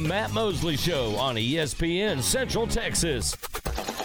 Matt Mosley Show on ESPN Central Texas.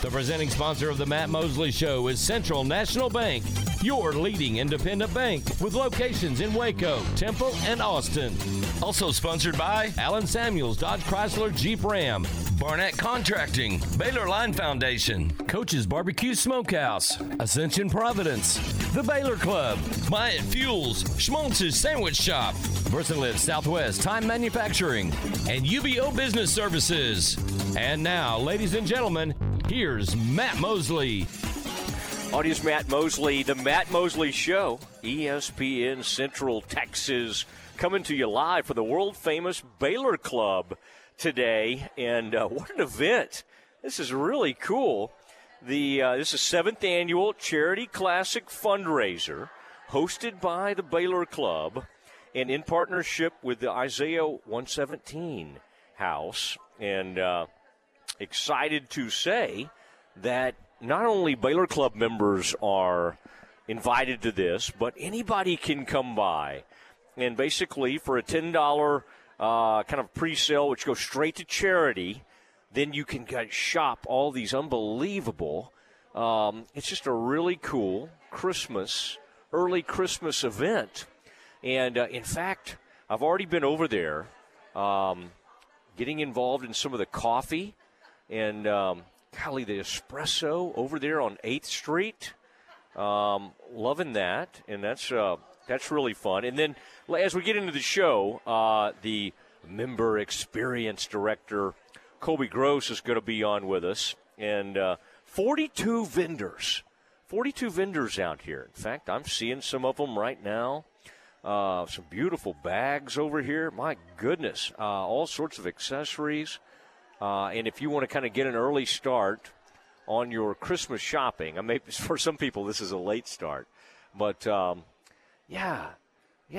The presenting sponsor of the Matt Mosley Show is Central National Bank, your leading independent bank with locations in Waco, Temple, and Austin. Also sponsored by Alan Samuels Dodge Chrysler Jeep Ram, Barnett Contracting, Baylor Line Foundation, Coach's Barbecue Smokehouse, Ascension Providence, The Baylor Club, Myatt Fuels, Schmaltz's Sandwich Shop, VersaLift Southwest, Time Manufacturing, and UBO Business Services. And now, ladies and gentlemen, here's Matt Mosley. Audience Matt Mosley, the Matt Mosley Show, ESPN Central Texas, coming to you live for the world-famous Baylor Club today. And what an event. This is really cool. This is 7th Annual Charity Classic Fundraiser, hosted by the Baylor Club and in partnership with the Isaiah 117 House. And excited to say that not only Baylor Club members are invited to this, but anybody can come by. And basically for a $10 kind of pre-sale, which goes straight to charity, then you can shop all these unbelievable. It's just a really cool Christmas, early Christmas event. And, in fact, I've already been over there getting involved in some of the coffee. And, the espresso over there on 8th Street. Loving that, and that's really fun. And then as we get into the show, the member experience director, Colby Gross, is going to be on with us. And 42 vendors out here. In fact, I'm seeing some of them right now. Some beautiful bags over here. My goodness, all sorts of accessories. And if you want to kind of get an early start on your Christmas shopping, I mean, for some people this is a late start. But,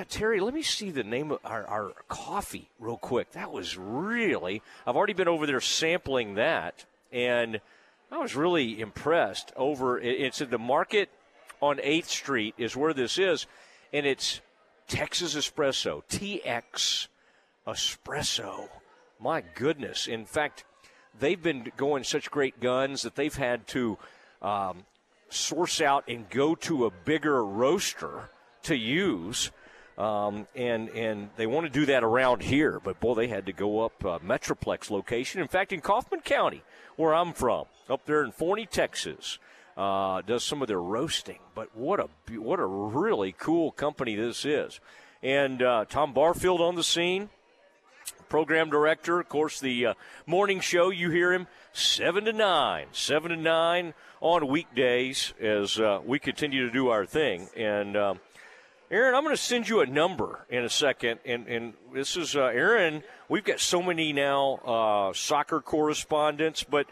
Terry, let me see the name of our coffee real quick. That was really – I've already been over there sampling that, and I was really impressed over – it's at the market on 8th Street is where this is, and it's Texas Espresso, TX Espresso. My goodness. In fact, they've been going such great guns that they've had to source out and go to a bigger roaster to use. And they want to do that around here. But, boy, they had to go up Metroplex location. In fact, in Kaufman County, where I'm from, up there in Forney, Texas, does some of their roasting. But what a really cool company this is. And Tom Barfield on the scene. Program director, of course, the morning show, you hear him 7 to 9 on weekdays as we continue to do our thing. And, Aaron, I'm going to send you a number in a second. And this is Aaron. We've got so many now soccer correspondents. But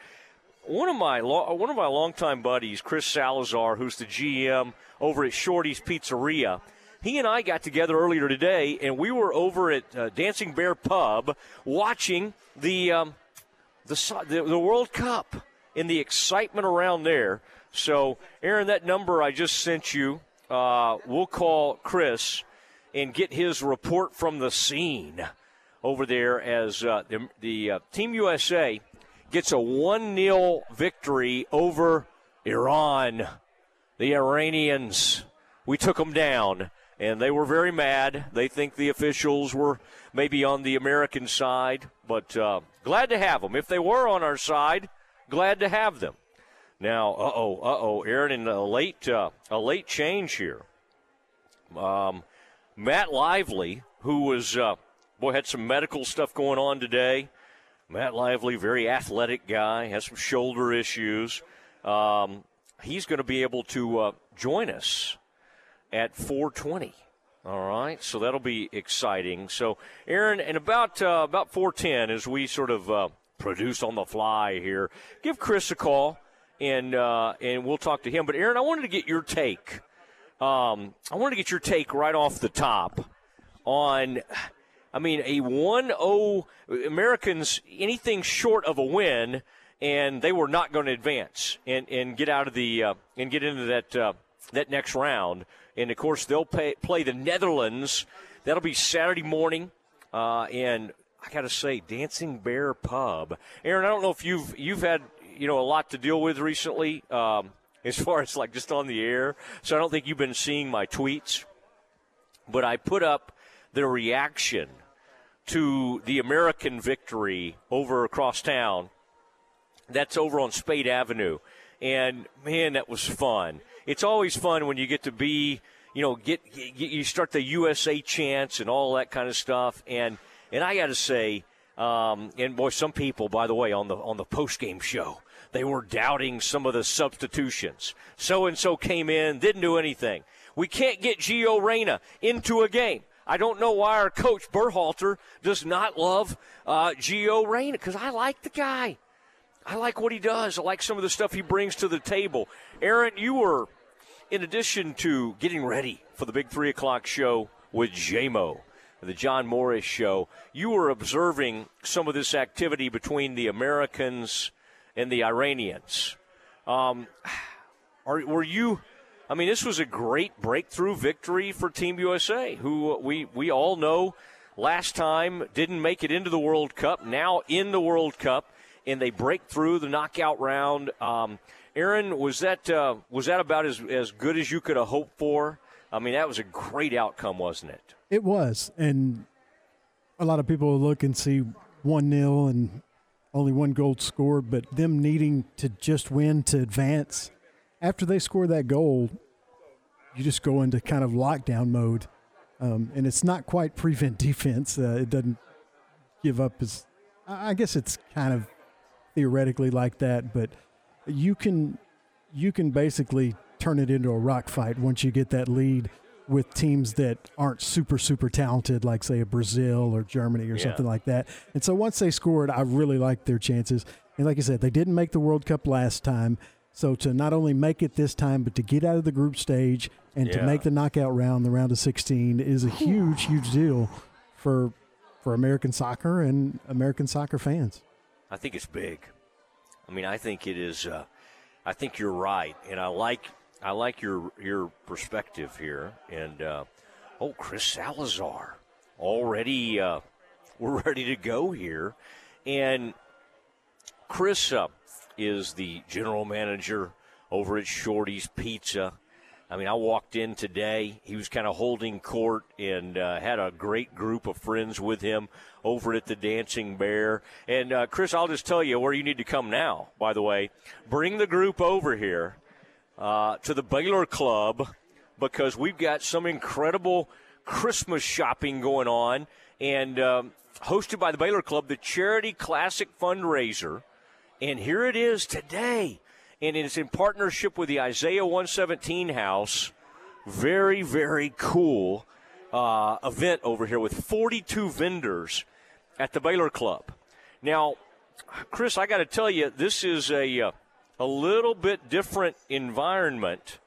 one of my longtime buddies, Chris Salazar, who's the GM over at Shorty's Pizzeria, he and I got together earlier today, and we were over at Dancing Bear Pub watching the World Cup and the excitement around there. So, Aaron, that number I just sent you, we'll call Chris and get his report from the scene over there as the Team USA gets a 1-0 victory over Iran, the Iranians. We took them down. And they were very mad. They think the officials were maybe on the American side, but glad to have them. If they were on our side, glad to have them. Now, Aaron, in a late change here. Matt Lively, who was had some medical stuff going on today. Matt Lively, very athletic guy, has some shoulder issues. He's going to be able to join us at 4:20, all right? So that'll be exciting. So, Aaron, in about 4:10, as we sort of produce on the fly here, give Chris a call, and we'll talk to him. But, Aaron, I wanted to get your take. I wanted to get your take right off the top on, a 1-0 Americans, anything short of a win, and they were not going to advance and get out of the and get into that next round. And, of course, they'll play the Netherlands. That'll be Saturday morning. And I got to say, Dancing Bear Pub. Aaron, I don't know if you've had, you know, a lot to deal with recently as far as like just on the air, so I don't think you've been seeing my tweets. But I put up the reaction to the American victory over across town. That's over on Spade Avenue. And, man, that was fun. It's always fun when you get to be, you know, you start the USA chants and all that kind of stuff. And I got to say, and boy, some people, by the way, on the post-game show, they were doubting some of the substitutions. So-and-so came in, didn't do anything. We can't get Gio Reyna into a game. I don't know why our coach, Berhalter, does not love Gio Reyna, because I like the guy. I like what he does. I like some of the stuff he brings to the table. Aaron, you were, in addition to getting ready for the big 3 o'clock show with J-Mo, the John Morris show, you were observing some of this activity between the Americans and the Iranians. I mean, this was a great breakthrough victory for Team USA, who we all know last time didn't make it into the World Cup, now in the World Cup, and they break through the knockout round. Aaron, was that about as good as you could have hoped for? I mean, that was a great outcome, wasn't it? It was, and a lot of people will look and see 1-0 and only one goal scored, but them needing to just win to advance. After they score that goal, you just go into kind of lockdown mode, and it's not quite prevent defense. It doesn't give up as – I guess it's kind of theoretically like that, but you can basically turn it into a rock fight once you get that lead with teams that aren't super, super talented, like, say, a Brazil or Germany or something like that. And so once they scored, I really liked their chances. And like I said, they didn't make the World Cup last time. So to not only make it this time, but to get out of the group stage and to make the knockout round, the round of 16, is a huge, huge deal for American soccer and American soccer fans. I think it's big. I mean, I think it is. I think you're right, and I like your perspective here. And Chris Salazar, already we're ready to go here, and Chris is the general manager over at Shorty's Pizza. I mean, I walked in today. He was kind of holding court and had a great group of friends with him over at the Dancing Bear. And, Chris, I'll just tell you where you need to come now, by the way. Bring the group over here to the Baylor Club, because we've got some incredible Christmas shopping going on, and hosted by the Baylor Club, the Charity Classic Fundraiser. And here it is today. And it's in partnership with the Isaiah 117 House. Very, very cool event over here with 42 vendors at the Baylor Club. Now, Chris, I got to tell you, this is a little bit different environment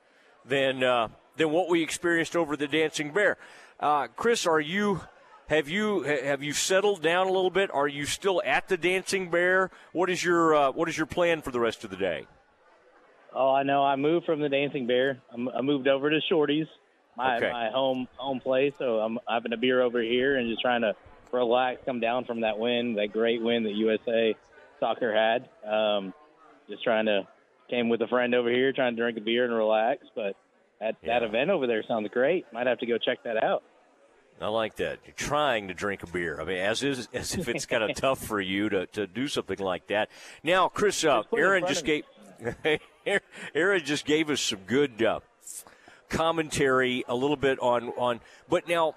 than what we experienced over the Dancing Bear. Chris, have you settled down a little bit? Are you still at the Dancing Bear? What is your plan for the rest of the day? Oh, I know. I moved from the Dancing Bear. I moved over to Shorty's, my home place. So I'm having a beer over here and just trying to relax, come down from that win, that great win that USA Soccer had. Just came with a friend over here, trying to drink a beer and relax. But that event over there sounds great. Might have to go check that out. I like that. You're trying to drink a beer. I mean, as if it's kind of tough for you to do something like that. Now, Chris, Aaron just gave us some good commentary a little bit on. But now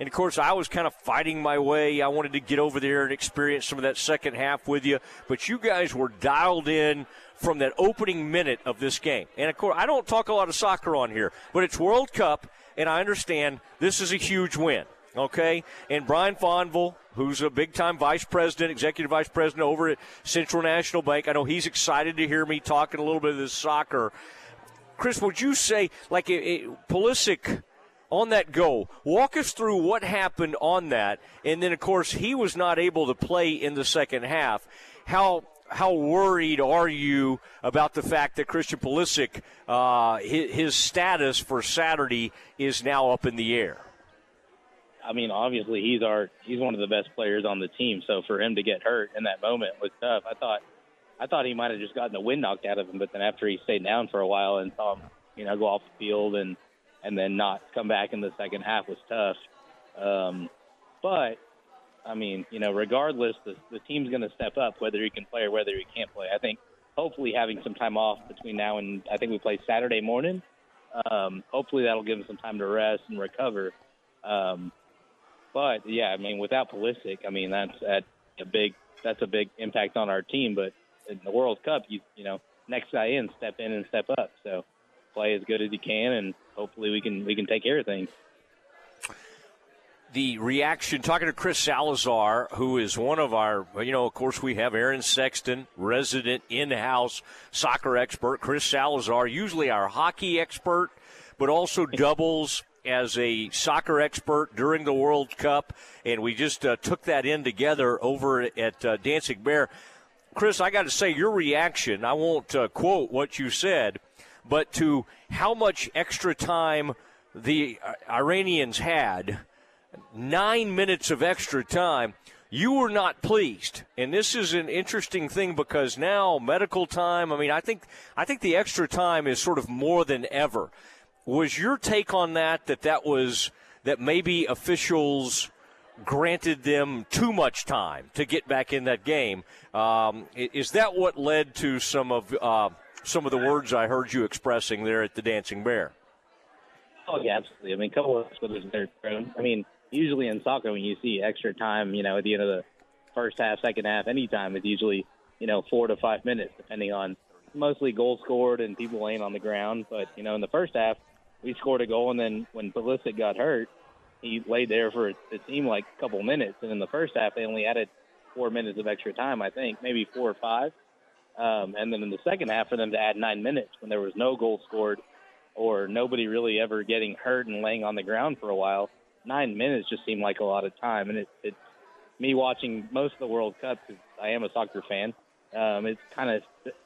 and of course, I was kind of fighting my way. I wanted to get over there and experience some of that second half with you. But you guys were dialed in from that opening minute of this game. And, of course, I don't talk a lot of soccer on here, but it's World Cup, and I understand this is a huge win, okay? And Brian Fonville, who's a big-time executive vice president over at Central National Bank, I know he's excited to hear me talking a little bit of this soccer. Chris, would you say, like, Pulisic on that goal, walk us through what happened on that, and then, of course, he was not able to play in the second half. How worried are you about the fact that Christian Pulisic, his status for Saturday, is now up in the air? I mean, obviously he's one of the best players on the team. So for him to get hurt in that moment was tough. I thought he might have just gotten the wind knocked out of him, but then after he stayed down for a while and saw him, go off the field and then not come back in the second half was tough. But I mean, regardless, the team's going to step up whether he can play or whether he can't play. I think hopefully having some time off between now and I think we play Saturday morning. Hopefully that'll give him some time to rest and recover. But yeah, I mean, without Pulisic, I mean, that's a big impact on our team. But in the World Cup, you know, next guy in, step in and step up. So play as good as you can, and hopefully we can take care of things. The reaction, talking to Chris Salazar, who is one of our, of course we have Aaron Sexton, resident in-house soccer expert, Chris Salazar, usually our hockey expert, but also doubles as a soccer expert during the World Cup, and we just took that in together over at Dancing Bear. Chris, I got to say, your reaction, I won't quote what you said, but to how much extra time the Iranians had, 9 minutes of extra time, you were not pleased. And this is an interesting thing because now medical time, I mean, I think the extra time is sort of more than ever. Was your take on that maybe officials granted them too much time to get back in that game? Is that what led to some of the words I heard you expressing there at the Dancing Bear? Oh, yeah, absolutely. I mean, a couple of us with their thrown. I mean, usually in soccer when you see extra time, at the end of the first half, second half, any time, it's usually, 4 to 5 minutes, depending on mostly goals scored and people laying on the ground. But, in the first half, we scored a goal, and then when Pulisic got hurt, he laid there for, it seemed like, a couple minutes. And in the first half, they only added 4 minutes of extra time, I think, maybe 4 or 5. And then in the second half, for them to add 9 minutes when there was no goal scored, or nobody really ever getting hurt and laying on the ground for a while, 9 minutes just seemed like a lot of time. And it's me watching most of the World Cup, because I am a soccer fan, it kind of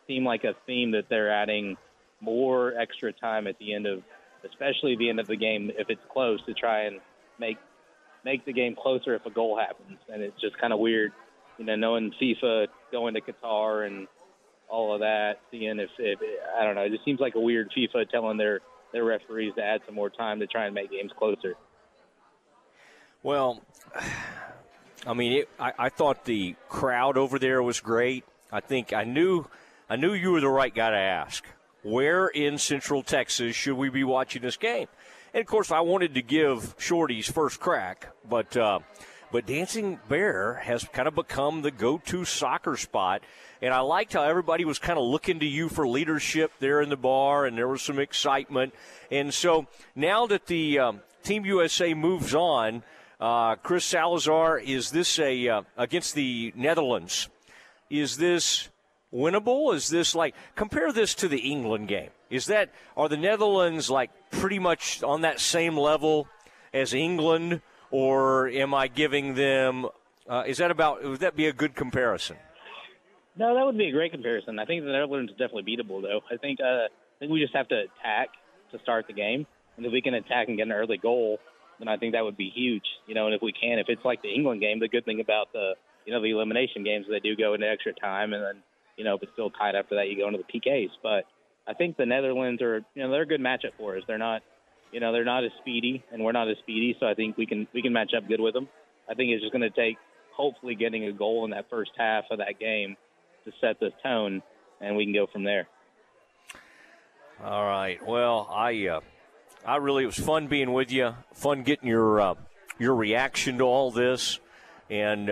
seemed like a theme that they're adding more extra time at the end of, especially the end of the game, if it's close, to try and make the game closer if a goal happens. And it's just kind of weird, knowing FIFA, going to Qatar and all of that, seeing if I don't know, it just seems like a weird FIFA telling their referees to add some more time to try and make games closer. Well, I mean, I thought the crowd over there was great. I think I knew you were the right guy to ask. Where in Central Texas should we be watching this game? And of course, I wanted to give Shorty's first crack, but Dancing Bear has kind of become the go-to soccer spot, and I liked how everybody was kind of looking to you for leadership there in the bar, and there was some excitement. And so now that the Team USA moves on, Chris Salazar, is this against the Netherlands? Is this winnable? Is this compare this to the England game? Are the Netherlands pretty much on that same level as England? Or am I giving them? Would that be a good comparison? No, that would be a great comparison. I think the Netherlands is definitely beatable, though. I think we just have to attack to start the game, and if we can attack and get an early goal, then I think that would be huge. And if it's like the England game, the good thing about the the elimination games, they do go into extra time, and then if it's still tied after that, you go into the PKs. But I think the Netherlands are they're a good matchup for us. They're not. They're not as speedy, and we're not as speedy, so I think we can match up good with them. I think it's just going to take hopefully getting a goal in that first half of that game to set the tone, and we can go from there. All right. Well, I really, it was fun being with you, fun getting your reaction to all this, and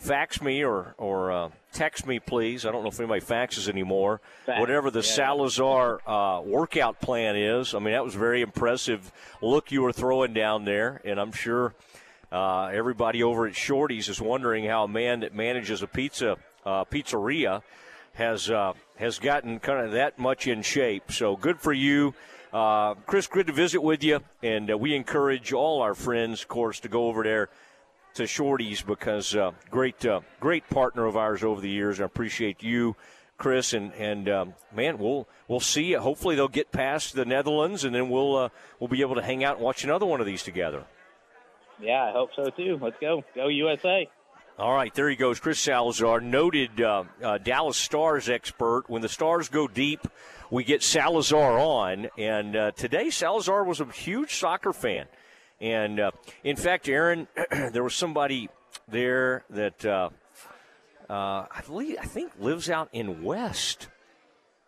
fax me or text me, please. I don't know if anybody faxes anymore. Whatever the Salazar workout plan is. I mean, that was a very impressive look you were throwing down there, and I'm sure everybody over at Shorty's is wondering how a man that manages a pizzeria has gotten kind of that much in shape. So good for you. Chris, good to visit with you, and we encourage all our friends, of course, to go over there to Shorty's because great partner of ours over the years. I appreciate you, Chris, and man, we'll see. Hopefully they'll get past the Netherlands, and then we'll be able to hang out and watch another one of these together. Yeah, I hope so, too. Let's go. Go USA. All right, there he goes. Chris Salazar, noted Dallas Stars expert. When the Stars go deep, we get Salazar on. And today, Salazar was a huge soccer fan. And, in fact, Aaron, there was somebody there that I think lives out in West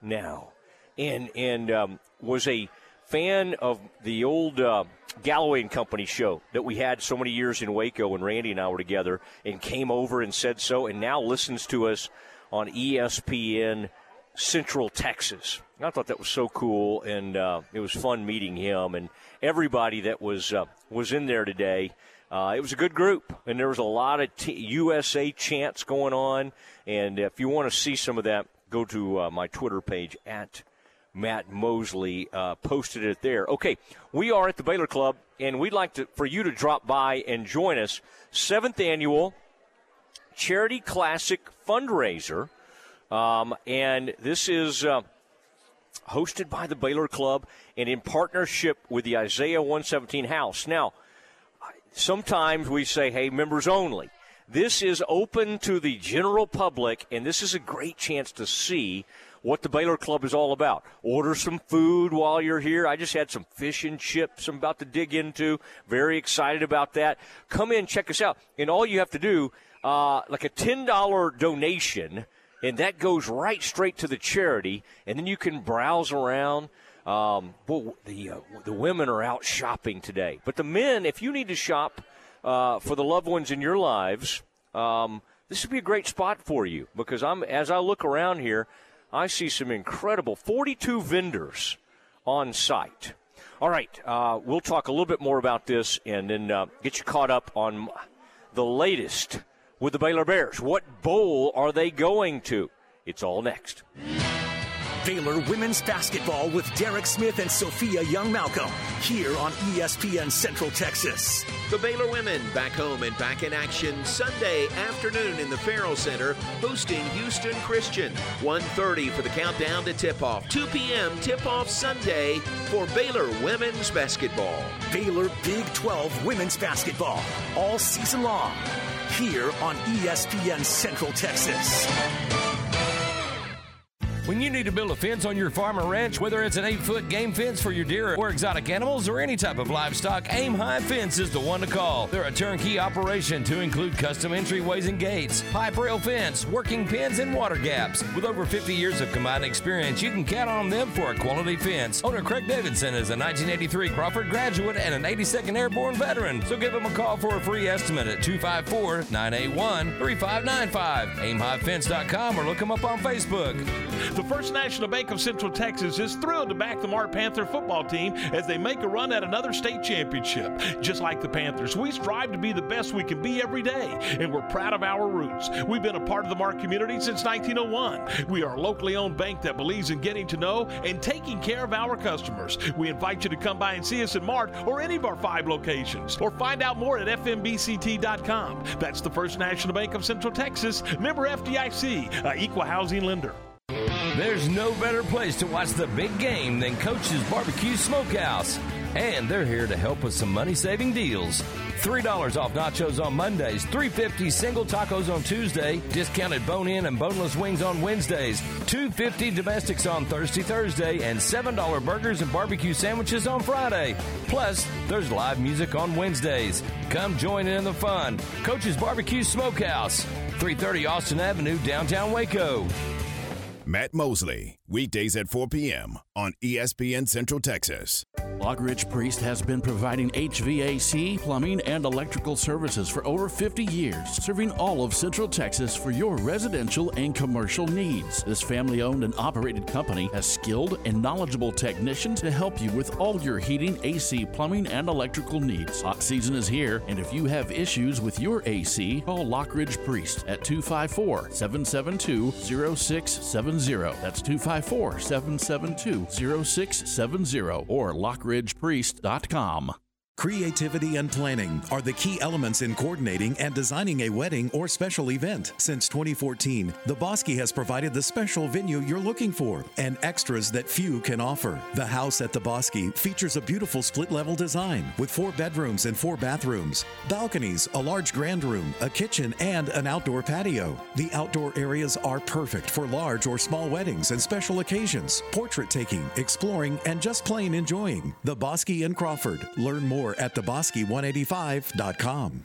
now and was a fan of the old Galloway and Company show that we had so many years in Waco when Randy and I were together, and came over and said so, and now listens to us on ESPN Central Texas. And I thought that was so cool, and it was fun meeting him and everybody that was in there today. It was a good group, and there was a lot of USA chants going on. And if you want to see some of that, go to my Twitter page at Matt Mosley posted it there. Okay, we are at the Baylor Club, and we'd like for you to drop by and join us. 7th Annual Charity Classic Fundraiser, and this is hosted by the Baylor Club and in partnership with the Isaiah 117 House. Now, sometimes we say, hey, members only. This is open to the general public, and this is a great chance to see what the Baylor Club is all about. Order some food while you're here. I just had some fish and chips I'm about to dig into. Very excited about that. Come in, check us out. And all you have to do, like a $10 donation, and that goes right straight to the charity, and then you can browse around. The women are out shopping today. But the men, if you need to shop for the loved ones in your lives, this would be a great spot for you, because as I look around here, I see some incredible 42 vendors on site. All right, we'll talk a little bit more about this and then get you caught up on the latest with the Baylor Bears. What bowl are they going to? It's all next. Baylor Women's Basketball with Derek Smith and Sophia Young-Malcolm here on ESPN Central Texas. The Baylor women back home and back in action Sunday afternoon in the Farrell Center, hosting Houston Christian. 1:30 for the countdown to tip-off. 2 p.m. tip-off Sunday for Baylor Women's Basketball. Baylor Big 12 Women's Basketball all season long here on ESPN Central Texas. When you need to build a fence on your farm or ranch, whether it's an 8-foot game fence for your deer or exotic animals or any type of livestock, Aim High Fence is the one to call. They're a turnkey operation to include custom entryways and gates, pipe rail fence, working pins, and water gaps. With over 50 years of combined experience, you can count on them for a quality fence. Owner Craig Davidson is a 1983 Crawford graduate and an 82nd Airborne veteran, so give him a call for a free estimate at 254-981-3595, aimhighfence.com, or look him up on Facebook. The First National Bank of Central Texas is thrilled to back the Mart Panther football team as they make a run at another state championship. Just like the Panthers, we strive to be the best we can be every day, and we're proud of our roots. We've been a part of the Mart community since 1901. We are a locally owned bank that believes in getting to know and taking care of our customers. We invite you to come by and see us at Mart or any of our 5 locations, or find out more at fmbct.com. That's the First National Bank of Central Texas, member FDIC, an equal housing lender. There's no better place to watch the big game than Coach's Barbecue Smokehouse. And they're here to help with some money-saving deals. $3 off nachos on Mondays, $3.50 single tacos on Tuesday, discounted bone-in and boneless wings on Wednesdays, $2.50 domestics on Thursday, and $7 burgers and barbecue sandwiches on Friday. Plus, there's live music on Wednesdays. Come join in the fun. Coach's Barbecue Smokehouse, 330 Austin Avenue, downtown Waco. Matt Mosley, weekdays at 4 p.m. on ESPN Central Texas. Logridge Priest has been providing HVAC, plumbing, and electrical services for over 50 years, serving all of Central Texas for your residential and commercial needs. This family-owned and operated company has skilled and knowledgeable technicians to help you with all your heating, AC, plumbing, and electrical needs. Hot season is here, and if you have issues with your AC, call Logridge Priest at 254-772-0677. That's 254-772-0670 or LockridgePriest.com. Creativity and planning are the key elements in coordinating and designing a wedding or special event. Since 2014, the Bosky has provided the special venue you're looking for and extras that few can offer. The house at the Bosky features a beautiful split-level design with 4 bedrooms and 4 bathrooms, balconies, a large grand room, a kitchen, and an outdoor patio. The outdoor areas are perfect for large or small weddings and special occasions, portrait taking, exploring, and just plain enjoying. The Bosky in Crawford. Learn more at thebosky185.com.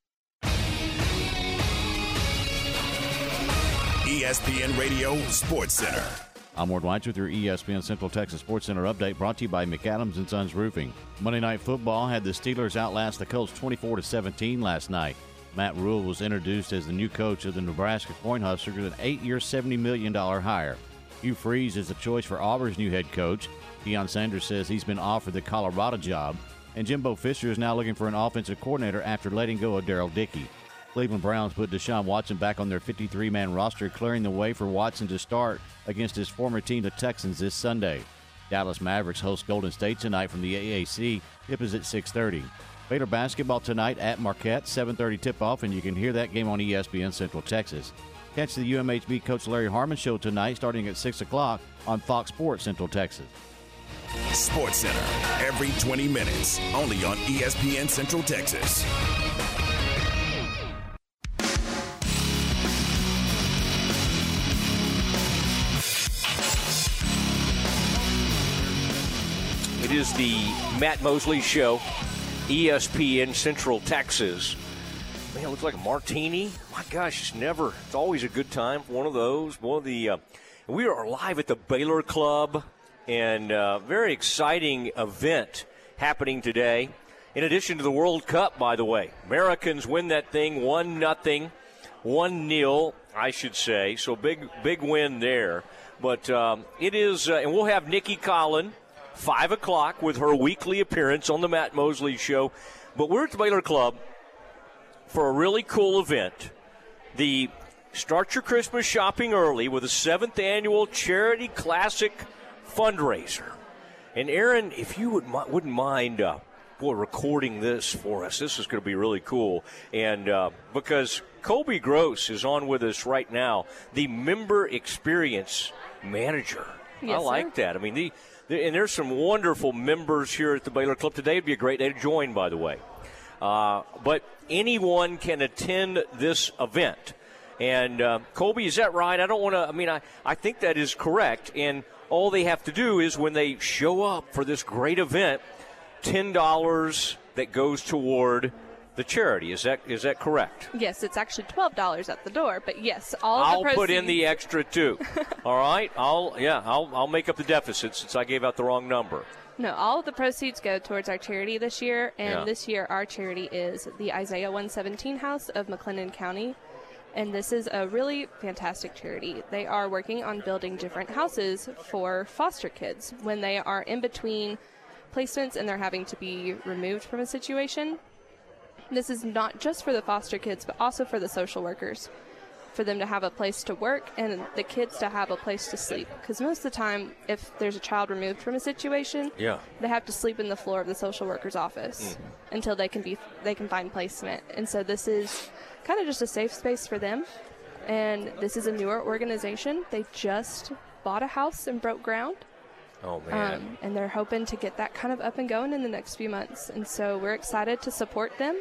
ESPN Radio Sports Center. I'm Ward Weitz with your ESPN Central Texas Sports Center update, brought to you by McAdams & Sons Roofing. Monday Night Football had the Steelers outlast the Colts 24-17 last night. Matt Rhule was introduced as the new coach of the Nebraska Cornhuskers with an 8-year, $70 million hire. Hugh Freeze is the choice for Auburn's new head coach. Deion Sanders says he's been offered the Colorado job. And Jimbo Fisher is now looking for an offensive coordinator after letting go of Darrell Dickey. Cleveland Browns put Deshaun Watson back on their 53-man roster, clearing the way for Watson to start against his former team, the Texans, this Sunday. Dallas Mavericks host Golden State tonight from the AAC. Tip is at 6:30. Baylor basketball tonight at Marquette, 7:30 tip-off, and you can hear that game on ESPN Central Texas. Catch the UMHB Coach Larry Harmon show tonight starting at 6 o'clock on Fox Sports Central Texas. Sports Center, every 20 minutes, only on ESPN Central Texas. It is the Matt Mosley Show, ESPN Central Texas. Man, it looks like a martini. My gosh, it's always a good time for one of those. We are live at the Baylor Club, and very exciting event happening today. In addition to the World Cup, by the way, Americans win that thing 1-0, I should say. So big win there. But it is, and we'll have Nicki Collen, 5 o'clock with her weekly appearance on the Matt Mosley Show. But we're at the Baylor Club for a really cool event. The Start Your Christmas Shopping Early with the 7th Annual Charity Classic Fundraiser. And, Aaron, if you wouldn't mind recording this for us, this is going to be really cool. And because Colby Gross is on with us right now, the Member Experience Manager. Yes, I like that. I mean, and there's some wonderful members here at the Baylor Club. Today would be a great day to join, by the way. But anyone can attend this event. And, Colby, is that right? I think that is correct. And all they have to do is, when they show up for this great event, $10 that goes toward the charity. Is that correct? Yes, it's actually $12 at the door, but yes, I'll put in the extra too. All right, I'll make up the deficit since I gave out the wrong number. No, all of the proceeds go towards our charity this year, and This year our charity is the Isaiah 117 House of McLennan County, and this is a really fantastic charity. They are working on building different houses for foster kids when they are in between placements and they're having to be removed from a situation. This is not just for the foster kids, but also for the social workers, for them to have a place to work and the kids to have a place to sleep. Because most of the time, if there's a child removed from a situation, they have to sleep in the floor of the social worker's office until they can find placement. And so this is kind of just a safe space for them. And this is a newer organization. They just bought a house and broke ground. Oh, man. And they're hoping to get that kind of up and going in the next few months. And so we're excited to support them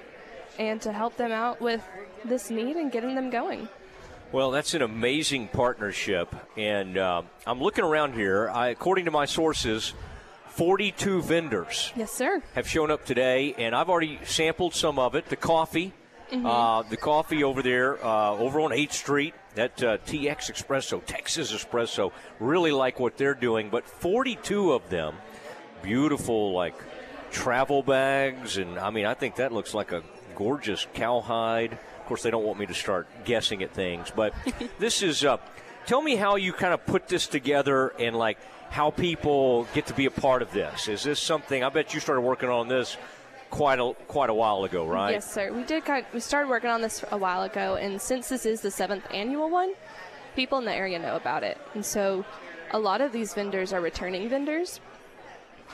and to help them out with this need and getting them going. Well, that's an amazing partnership. And I'm looking around here. According to my sources, 42 vendors have shown up today. And I've already sampled some of it. The coffee, over there, over on 8th Street, that TX Espresso, Texas Espresso, really like what they're doing. But 42 of them, beautiful, like travel bags. And, I mean, I think that looks like a gorgeous cowhide. Of course, they don't want me to start guessing at things. But this is tell me how you kind of put this together and, like, how people get to be a part of this. Is this something – I bet you started working on this quite a while ago, right? Yes, sir. We started working on this a while ago, and since this is the 7th annual one, people in the area know about it. And so a lot of these vendors are returning vendors,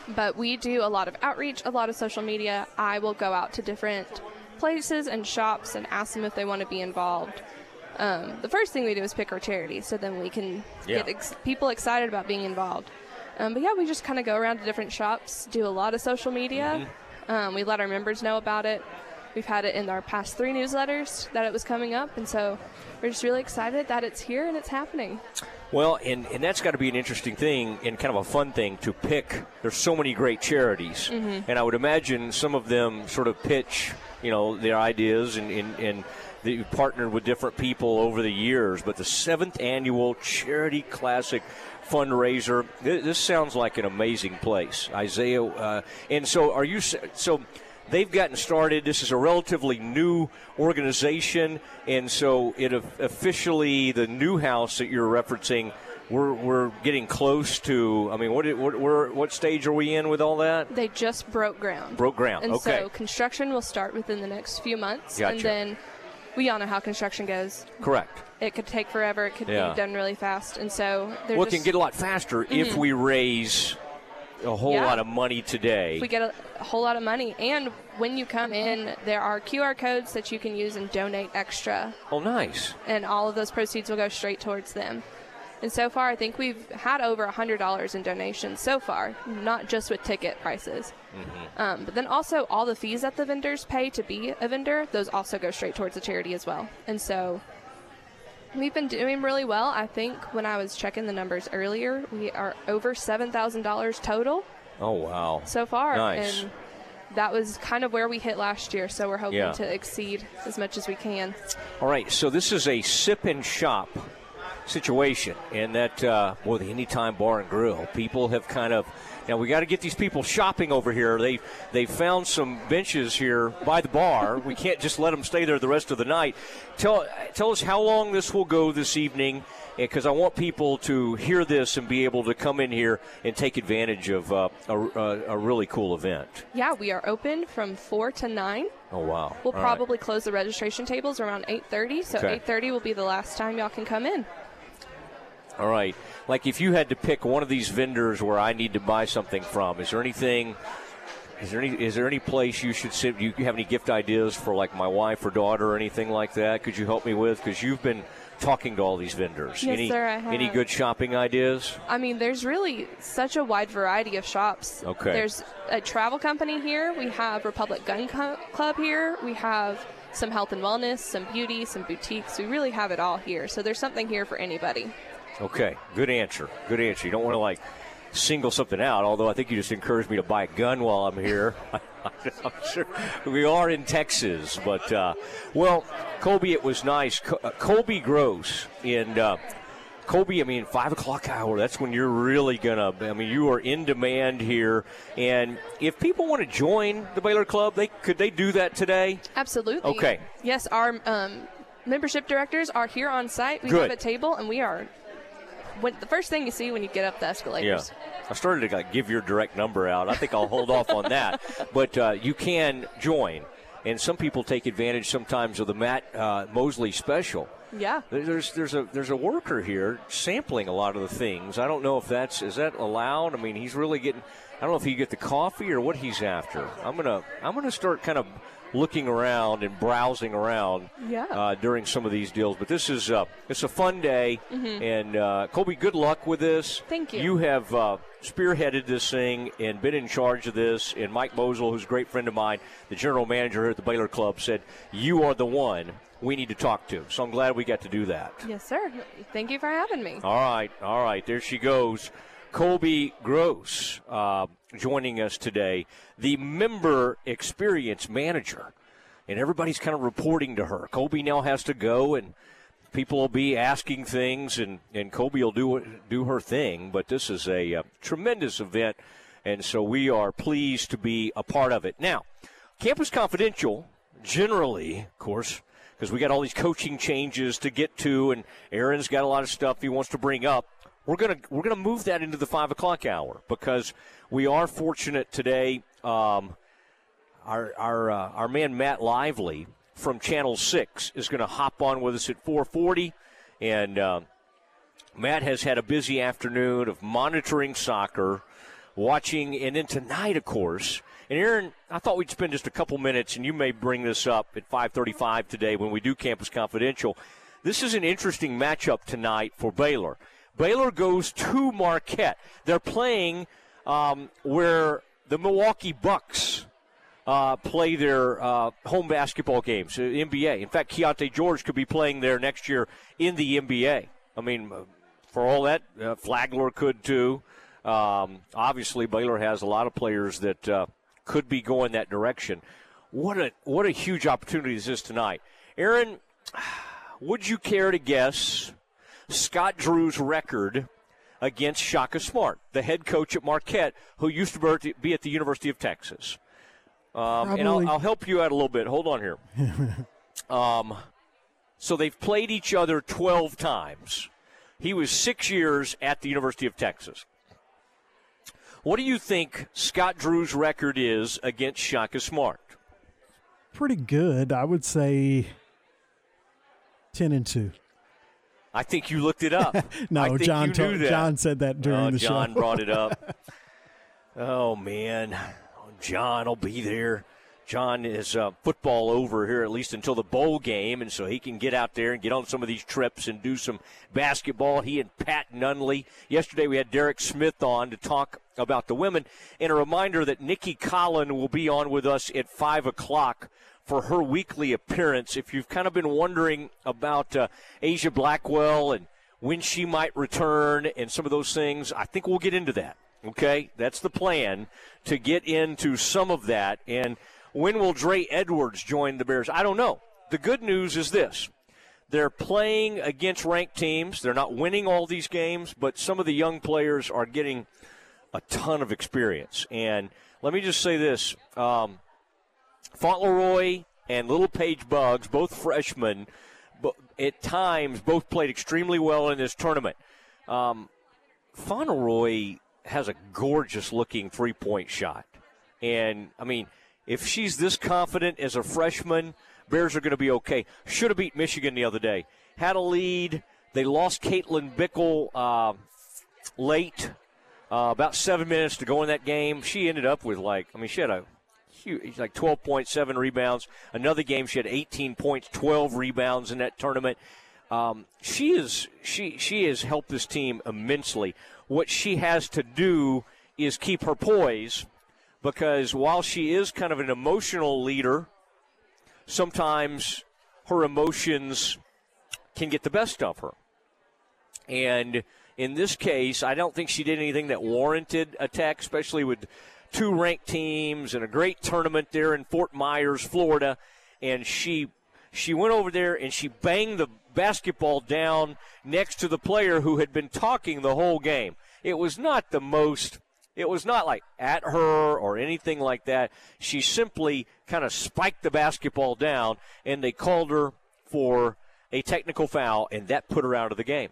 but we do a lot of outreach, a lot of social media. I will go out to different places and shops and ask them if they want to be involved. The first thing we do is pick our charity, so then we can get people excited about being involved. But, yeah, we just kind of go around to different shops, do a lot of social media. Mm-hmm. We let our members know about it. We've had it in our past 3 newsletters that it was coming up, and so we're just really excited that it's here and it's happening. Well, and that's got to be an interesting thing and kind of a fun thing to pick. There's so many great charities, mm-hmm. and I would imagine some of them sort of pitch, you know, their ideas, and you've partnered with different people over the years. But the 7th annual Charity Classic fundraiser, this sounds like an amazing place, Isaiah. And so are you – so they've gotten started. This is a relatively new organization, and so it officially the new house that you're referencing – We're getting close to. I mean, what stage are we in with all that? They just broke ground. And okay. So construction will start within the next few months, gotcha. And then we all know how construction goes. Correct. It could take forever. It could be done really fast, and so they're it can get a lot faster mm-hmm. if we raise a whole lot of money today. If we get a whole lot of money, and when you come in, there are QR codes that you can use and donate extra. Oh, nice! And all of those proceeds will go straight towards them. And so far, I think we've had over $100 in donations so far, not just with ticket prices. Mm-hmm. But then also all the fees that the vendors pay to be a vendor, those also go straight towards the charity as well. And so we've been doing really well. I think when I was checking the numbers earlier, we are over $7,000 total. Oh, wow. So far. Nice. And that was kind of where we hit last year, so we're hoping to exceed as much as we can. All right, so this is a sip and shop situation, and that the Anytime Bar and Grill people have kind of now we got to get these people shopping over here. They found some benches here by the bar. We can't just let them stay there the rest of the night. Tell us how long this will go this evening, because I want people to hear this and be able to come in here and take advantage of a really cool event. Yeah, we are open from 4 to 9. Oh, wow. We'll probably close the registration tables around 8:30, so 8:30 will be the last time y'all can come in. All right. Like, if you had to pick one of these vendors where I need to buy something from, is there any place you should sit? Do you have any gift ideas for, like, my wife or daughter or anything like that? Could you help me with? Because you've been talking to all these vendors. Yes, sir, I have. Any good shopping ideas? I mean, there's really such a wide variety of shops. Okay. There's a travel company here. We have Republic Gun Club here. We have some health and wellness, some beauty, some boutiques. We really have it all here. So there's something here for anybody. Okay, good answer. Good answer. You don't want to, like, single something out, although I think you just encouraged me to buy a gun while I'm here. I'm sure we are in Texas. But, well, Colby, it was nice. Colby Gross. And, Colby, I mean, 5 o'clock hour, that's when you're really going to – I mean, you are in demand here. And if people want to join the Baylor Club, could they do that today? Absolutely. Okay. Yes, our membership directors are here on site. We have a table, and we are – the first thing you see when you get up the escalators. Yeah. I started to give your direct number out. I think I'll hold off on that. But you can join. And some people take advantage sometimes of the Matt Mosley special. Yeah. There's a worker here sampling a lot of the things. I don't know if is that allowed? I mean, he's really getting – I don't know if he get the coffee or what he's after. I'm gonna start kind of looking around and browsing around during some of these deals. But this is it's a fun day. Mm-hmm. And, Colby, good luck with this. Thank you. You have spearheaded this thing and been in charge of this. And Mike Mosley, who's a great friend of mine, the general manager here at the Baylor Club, said, you are the one we need to talk to. So I'm glad we got to do that. Yes, sir. Thank you for having me. All right. There she goes. Colby Gross joining us today, the member experience manager. And everybody's kind of reporting to her. Colby now has to go, and people will be asking things, and Colby will do her thing. But this is a tremendous event And so we are pleased to be a part of it. Now, Campus Confidential, generally, of course, because we got all these coaching changes to get to, and Aaron's got a lot of stuff he wants to bring up. We're gonna move that into the 5 o'clock hour because we are fortunate today. Our man Matt Lively from Channel 6 is going to hop on with us at 4:40, and Matt has had a busy afternoon of monitoring soccer, watching, and then tonight, of course. And, Aaron, I thought we'd spend just a couple minutes, and you may bring this up at 5:35 today when we do Campus Confidential. This is an interesting matchup tonight for Baylor. Baylor goes to Marquette. They're playing where the Milwaukee Bucks play their home basketball games, NBA. In fact, Keontae George could be playing there next year in the NBA. I mean, for all that, Flagler could too. Obviously, Baylor has a lot of players that could be going that direction. What a huge opportunity this is tonight. Aaron, would you care to guess Scott Drew's record against Shaka Smart, the head coach at Marquette, who used to be at the University of Texas? And I'll help you out a little bit. Hold on here. So they've played each other 12 times. He was 6 years at the University of Texas. What do you think Scott Drew's record is against Shaka Smart? Pretty good. I would say 10-2. I think you looked it up. No, John said that during the show. John brought it up. Oh, man. John will be there. John is football over here, at least until the bowl game, and so he can get out there and get on some of these trips and do some basketball. He and Pat Nunley. Yesterday we had Derek Smith on to talk about the women. And a reminder that Nicki Collen will be on with us at 5 o'clock for her weekly appearance. If you've kind of been wondering about Asia Blackwell and when she might return and some of those things, I think we'll get into that. Okay, that's the plan, to get into some of that. And when will Dre Edwards join the Bears? I don't know. The good news is this. They're playing against ranked teams. They're not winning all these games, but some of the young players are getting a ton of experience. And let me just say this. Fontleroy and Little Page Bugs, both freshmen, at times both played extremely well in this tournament. Fontleroy has a gorgeous-looking three-point shot. And, I mean, if she's this confident as a freshman, Bears are going to be okay. Should have beat Michigan the other day. Had a lead. They lost Caitlin Bickle late, about 7 minutes to go in that game. She ended up with, she had a huge, 12.7 rebounds. Another game she had 18 points, 12 rebounds in that tournament. She has helped this team immensely. What she has to do is keep her poise, because while she is kind of an emotional leader, sometimes her emotions can get the best of her. And in this case, I don't think she did anything that warranted attack, especially with two ranked teams and a great tournament there in Fort Myers, Florida. And she went over there and she banged the basketball down next to the player who had been talking the whole game. It was not like at her or anything like that. She simply kind of spiked the basketball down, and they called her for a technical foul, and that put her out of the game.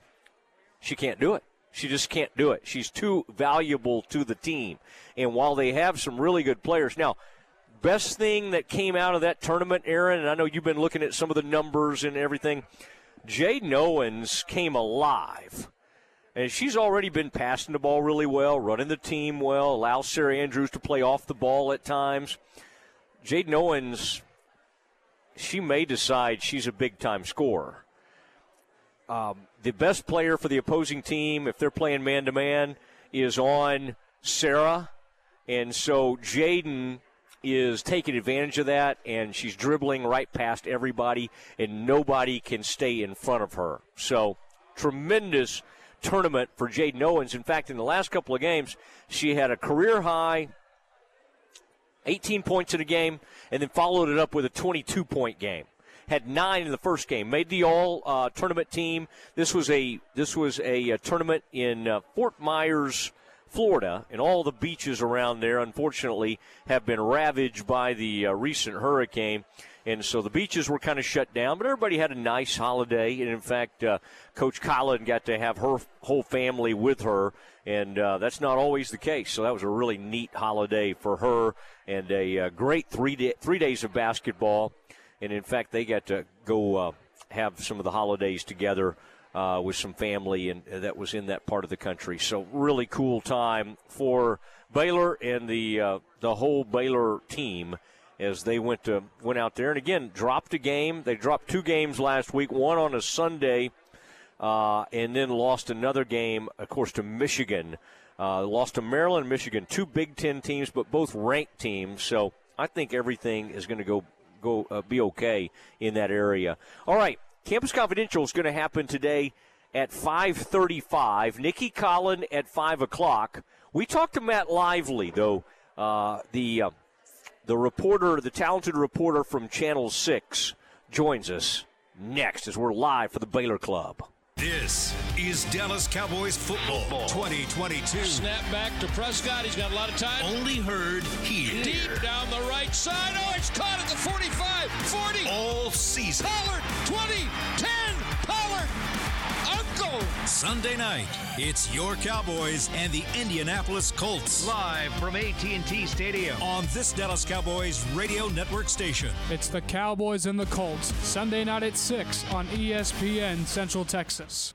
She can't do it. She just can't do it. She's too valuable to the team. And while they have some really good players now, best thing that came out of that tournament, Aaron, and I know you've been looking at some of the numbers and everything, Jade Owens came alive. And she's already been passing the ball really well, running the team well, allows Sarah Andrews to play off the ball at times. Jade Owens, she may decide she's a big-time scorer. The best player for the opposing team, if they're playing man-to-man, is on Sarah. And so Jaden is taking advantage of that, and she's dribbling right past everybody, and nobody can stay in front of her. So tremendous tournament for Jaden Owens. In fact, in the last couple of games, she had a career-high 18 points in a game and then followed it up with a 22-point game. Had 9 in the first game. Made the all-tournament team. This was a tournament in Fort Myers, Florida and all the beaches around there, unfortunately, have been ravaged by the recent hurricane. And so the beaches were kind of shut down, but everybody had a nice holiday. And, in fact, Coach Collen got to have her whole family with her, and that's not always the case. So that was a really neat holiday for her and a great three days of basketball. And, in fact, they got to go have some of the holidays together with some family and that was in that part of the country. So really cool time for Baylor and the whole Baylor team as they went out there and, again, dropped a game. They dropped two games last week, one on a Sunday, and then lost another game, of course, to Michigan. Lost to Maryland, Michigan, two Big Ten teams, but both ranked teams. So I think everything is going to go be okay in that area. All right. Campus Confidential is going to happen today at 5:35. Nicki Collen at 5 o'clock. We talked to Matt Lively, though, the reporter, the talented reporter from Channel 6 joins us next as we're live for the Baylor Club. This is Dallas Cowboys football 2022. Snap back to Prescott. He's got a lot of time. Only heard here. Deep down the right side. Oh, it's caught at the 45, 40. All season. Pollard, 20, 10, Pollard. Uncle. Sunday night, it's your Cowboys and the Indianapolis Colts. Live from AT&T Stadium. On this Dallas Cowboys radio network station. It's the Cowboys and the Colts. Sunday night at 6 on ESPN Central Texas.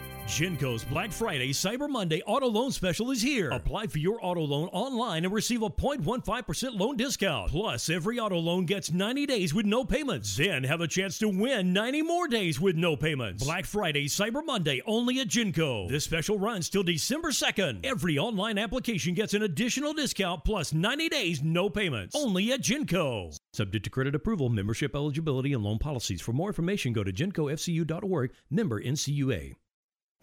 Genco's Black Friday Cyber Monday Auto Loan Special is here. Apply for your auto loan online and receive a 0.15% loan discount. Plus, every auto loan gets 90 days with no payments. Then have a chance to win 90 more days with no payments. Black Friday Cyber Monday only at Genco. This special runs till December 2nd. Every online application gets an additional discount plus 90 days, no payments. Only at Genco. Subject to credit approval, membership eligibility, and loan policies. For more information, go to GencoFCU.org, member NCUA.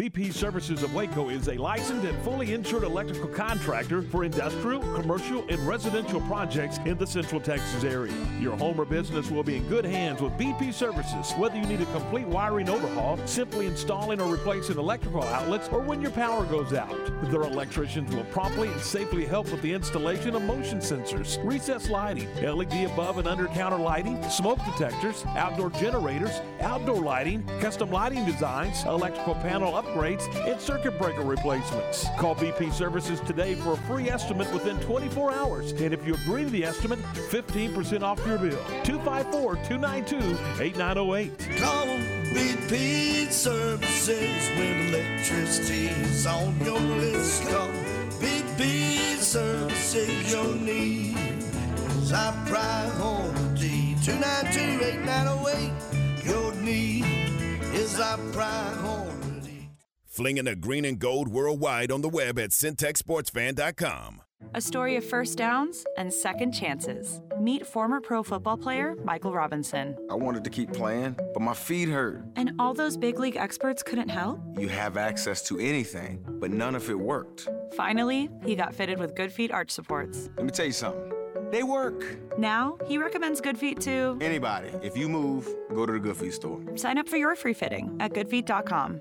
BP Services of Waco is a licensed and fully insured electrical contractor for industrial, commercial, and residential projects in the Central Texas area. Your home or business will be in good hands with BP Services, whether you need a complete wiring overhaul, simply installing or replacing electrical outlets, or when your power goes out. Their electricians will promptly and safely help with the installation of motion sensors, recessed lighting, LED above and under counter lighting, smoke detectors, outdoor generators, outdoor lighting, custom lighting designs, electrical panel upgrades, and circuit breaker replacements. Call BP Services today for a free estimate within 24 hours. And if you agree to the estimate, 15% off your bill. 254-292-8908. Call BP Services when electricity's on your list. Call BP Services, your need. It's our priority. 292-8908. Your need is our priority. Flinging the green and gold worldwide on the web at CentexSportsFan.com. A story of first downs and second chances. Meet former pro football player Michael Robinson. I wanted to keep playing, but my feet hurt. And all those big league experts couldn't help? You have access to anything, but none of it worked. Finally, he got fitted with Good Feet arch supports. Let me tell you something. They work. Now, he recommends Good Feet to anybody. If you move, go to the Good Feet store. Sign up for your free fitting at goodfeet.com.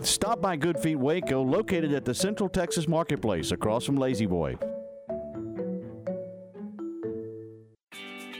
Stop by Good Feet Waco, located at the Central Texas Marketplace across from Lazy Boy.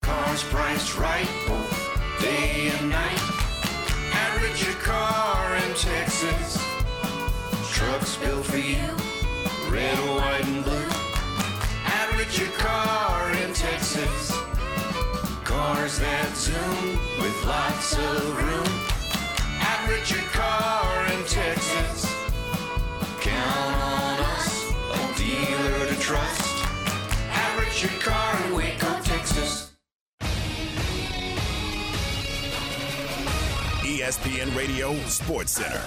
Cars priced right both day and night. Average your car in Texas. Trucks built for you, red, white, and blue. Average your car in Texas. Cars that zoom with lots of room. Average your car in Texas. Count on us, a dealer to trust. Average your car in Waco, Texas. ESPN Radio Sports Center.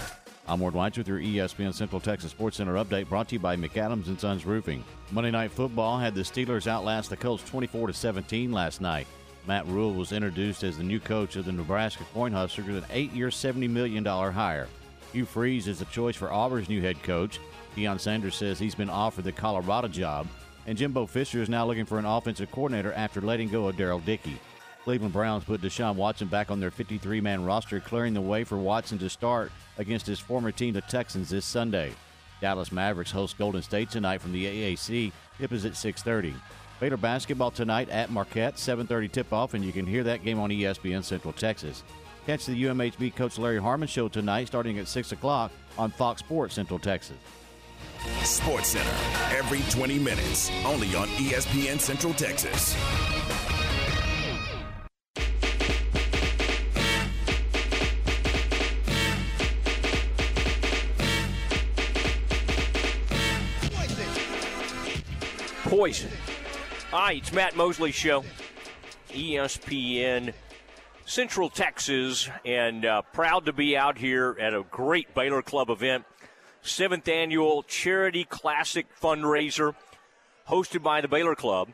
I'm Ward Weitz with your ESPN Central Texas Sports Center update, brought to you by McAdams & Sons Roofing. Monday Night Football had the Steelers outlast the Colts 24-17 last night. Matt Rhule was introduced as the new coach of the Nebraska Cornhuskers with an 8-year, $70 million hire. Hugh Freeze is the choice for Auburn's new head coach. Deion Sanders says he's been offered the Colorado job. And Jimbo Fisher is now looking for an offensive coordinator after letting go of Darrell Dickey. Cleveland Browns put Deshaun Watson back on their 53-man roster, clearing the way for Watson to start against his former team, the Texans, this Sunday. Dallas Mavericks host Golden State tonight from the AAC. Tip is at 6:30. Baylor basketball tonight at Marquette, 7:30 tip-off, and you can hear that game on ESPN Central Texas. Catch the UMHB Coach Larry Harmon show tonight starting at 6 o'clock on Fox Sports Central Texas. Sports Center, every 20 minutes, only on ESPN Central Texas. Poison. Hi, it's Matt Mosley Show, ESPN Central Texas, and proud to be out here at a great Baylor Club event, 7th Annual Charity Classic Fundraiser, hosted by the Baylor Club,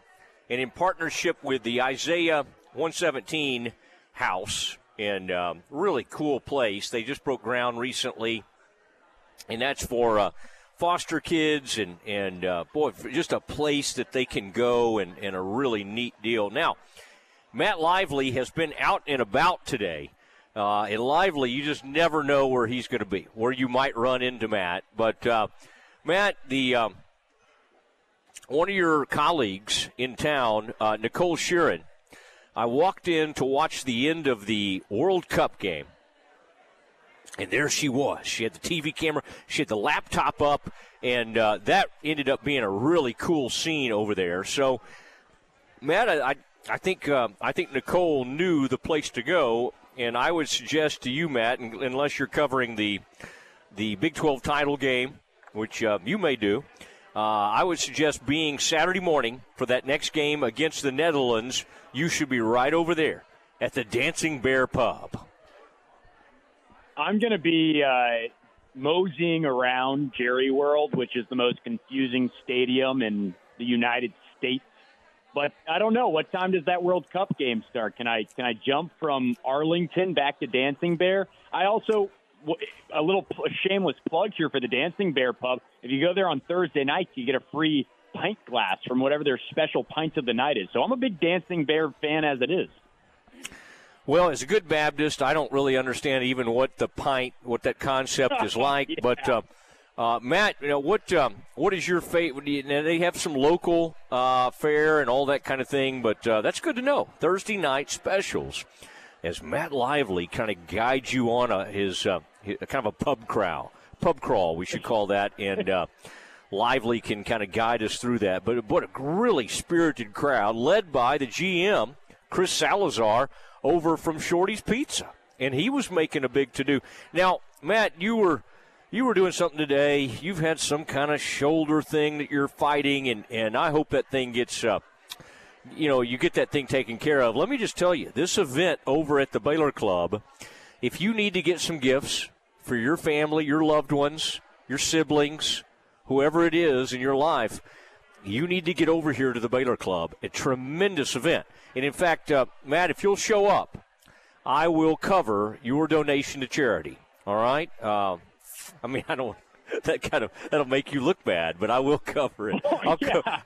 and in partnership with the Isaiah 117 House, and really cool place. They just broke ground recently, and that's for foster kids and boy, just a place that they can go and a really neat deal. Now, Matt Lively has been out and about today. And Lively, you just never know where he's going to be, where you might run into Matt. But, Matt, one of your colleagues in town, Nicole Sheeran, I walked in to watch the end of the World Cup game. And there she was. She had the TV camera. She had the laptop up. And that ended up being a really cool scene over there. So, Matt, I think Nicole knew the place to go. And I would suggest to you, Matt, unless you're covering the Big 12 title game, which you may do, I would suggest being Saturday morning for that next game against the Netherlands. You should be right over there at the Dancing Bear Pub. I'm going to be moseying around Jerry World, which is the most confusing stadium in the United States. But I don't know, what time does that World Cup game start? Can I jump from Arlington back to Dancing Bear? I also, a little shameless plug here for the Dancing Bear Pub. If you go there on Thursday nights, you get a free pint glass from whatever their special pints of the night is. So I'm a big Dancing Bear fan as it is. Well, as a good Baptist, I don't really understand even what that concept is like. Yeah. But Matt, you know, what is your favorite? They have some local fare and all that kind of thing, but that's good to know. Thursday night specials, as Matt Lively kind of guides you on his kind of a pub crawl, we should call that, and Lively can kind of guide us through that. But what a really spirited crowd, led by the GM, Chris Salazar, over from Shorty's Pizza, and he was making a big to-do. Now, Matt, you were doing something today. You've had some kind of shoulder thing that you're fighting, and I hope that thing gets up. You get that thing taken care of. Let me just tell you, this event over at the Baylor Club, if you need to get some gifts for your family, your loved ones, your siblings, whoever it is in your life, you need to get over here to the Baylor Club. A tremendous event. And, in fact, Matt, if you'll show up, I will cover your donation to charity. All right? I mean, I don't – that kind of – that'll make you look bad, but I will cover it.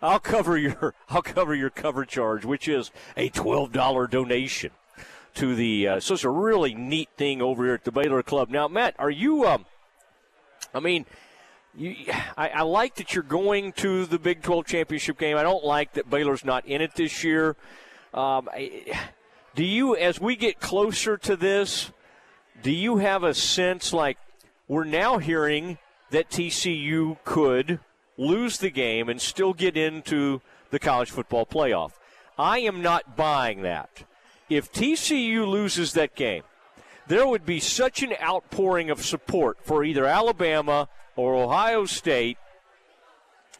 I'll cover your cover charge, which is a $12 donation to the so it's a really neat thing over here at the Baylor Club. Now, Matt, are you I mean – I like that you're going to the Big 12 championship game. I don't like that Baylor's not in it this year. Do you, as we get closer to this, do you have a sense, like, we're now hearing that TCU could lose the game and still get into the college football playoff? I am not buying that. If TCU loses that game, there would be such an outpouring of support for either Alabama or Ohio State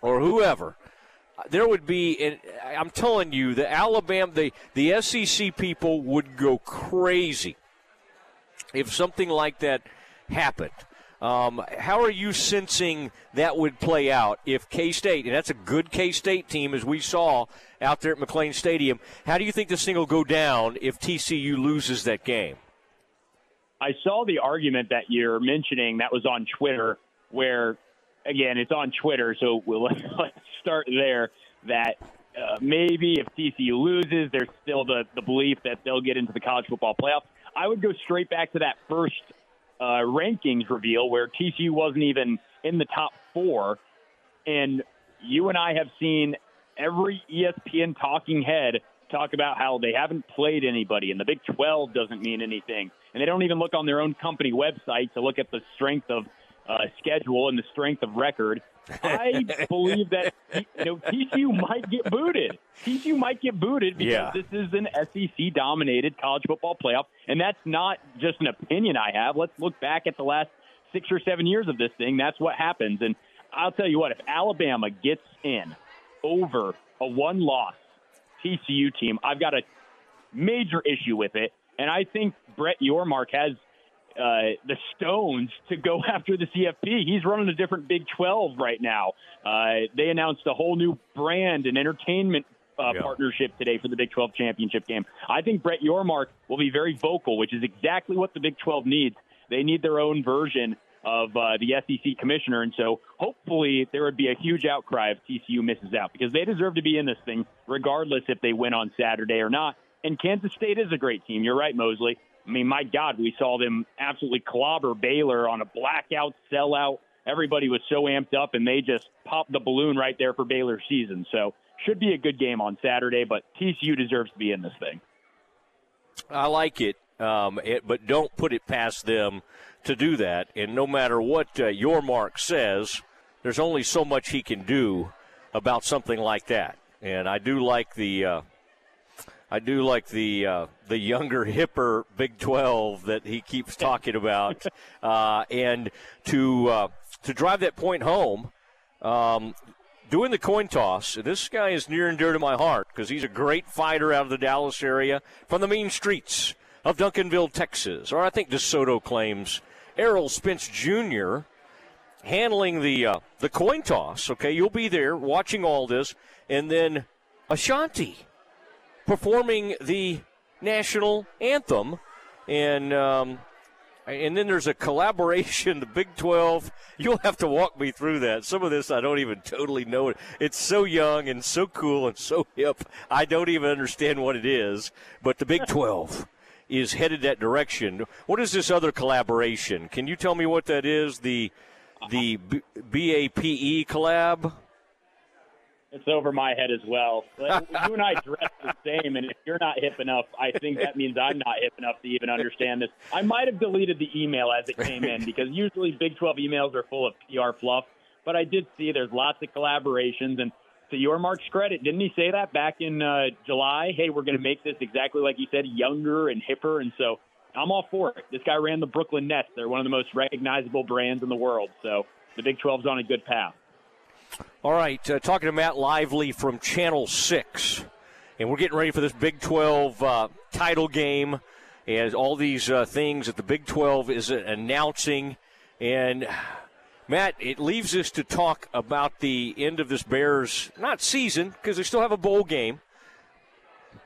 or whoever. There would be, and I'm telling you, the Alabama, the SEC people would go crazy if something like that happened. How are you sensing that would play out if K-State, and that's a good K-State team as we saw out there at McLane Stadium, how do you think this thing will go down if TCU loses that game? I saw the argument that you're mentioning that was on Twitter where, again, it's on Twitter, so let's start there, that maybe if TCU loses, there's still the belief that they'll get into the college football playoff. I would go straight back to that first rankings reveal where TCU wasn't even in the top four, and you and I have seen every ESPN talking head talk about how they haven't played anybody, and the Big 12 doesn't mean anything, and they don't even look on their own company website to look at the strength of schedule and the strength of record. I believe that TCU might get booted. TCU might get booted because this is an SEC-dominated college football playoff, and that's not just an opinion I have. Let's look back at the last 6 or 7 years of this thing. That's what happens, and I'll tell you what, if Alabama gets in over a one-loss TCU team, I've got a major issue with it, and I think Brett Yormark has the stones to go after the CFP. He's running a different Big 12 right now. They announced a whole new brand and entertainment partnership today for the Big 12 championship game. I think Brett Yormark will be very vocal, which is exactly what the Big 12 needs. They need their own version of the SEC commissioner, and so hopefully there would be a huge outcry if TCU misses out, because they deserve to be in this thing regardless if they win on Saturday or not. And Kansas State is a great team. You're right, Mosley. I mean, my God, we saw them absolutely clobber Baylor on a blackout sellout. Everybody was so amped up, and they just popped the balloon right there for Baylor season. So should be a good game on Saturday, but TCU deserves to be in this thing. I like it, but don't put it past them to do that. And no matter what Yormark says, there's only so much he can do about something like that. And I do like the the younger, hipper Big 12 that he keeps talking about. And to drive that point home, doing the coin toss, this guy is near and dear to my heart because he's a great fighter out of the Dallas area from the mean streets of Duncanville, Texas. Or I think DeSoto claims Errol Spence Jr. handling the coin toss. Okay, you'll be there watching all this. And then Ashanti performing the national anthem, and then there's a collaboration, the Big 12. You'll have to walk me through that. Some of this I don't even totally know it. It's so young and so cool and so hip, I don't even understand what it is, but the Big 12 is headed that direction. What is this other collaboration? Can you tell me what that is, the BAPE collab? It's over my head as well. You and I dress the same, and if you're not hip enough, I think that means I'm not hip enough to even understand this. I might have deleted the email as it came in because usually Big 12 emails are full of PR fluff, but I did see there's lots of collaborations. And to Yormark's credit, didn't he say that back in July? Hey, we're going to make this exactly like he said, younger and hipper, and so I'm all for it. This guy ran the Brooklyn Nets. They're one of the most recognizable brands in the world, so the Big 12's on a good path. All right, talking to Matt Lively from Channel 6. And we're getting ready for this Big 12 title game and all these things that the Big 12 is announcing. And, Matt, it leaves us to talk about the end of this Bears, not season, because they still have a bowl game.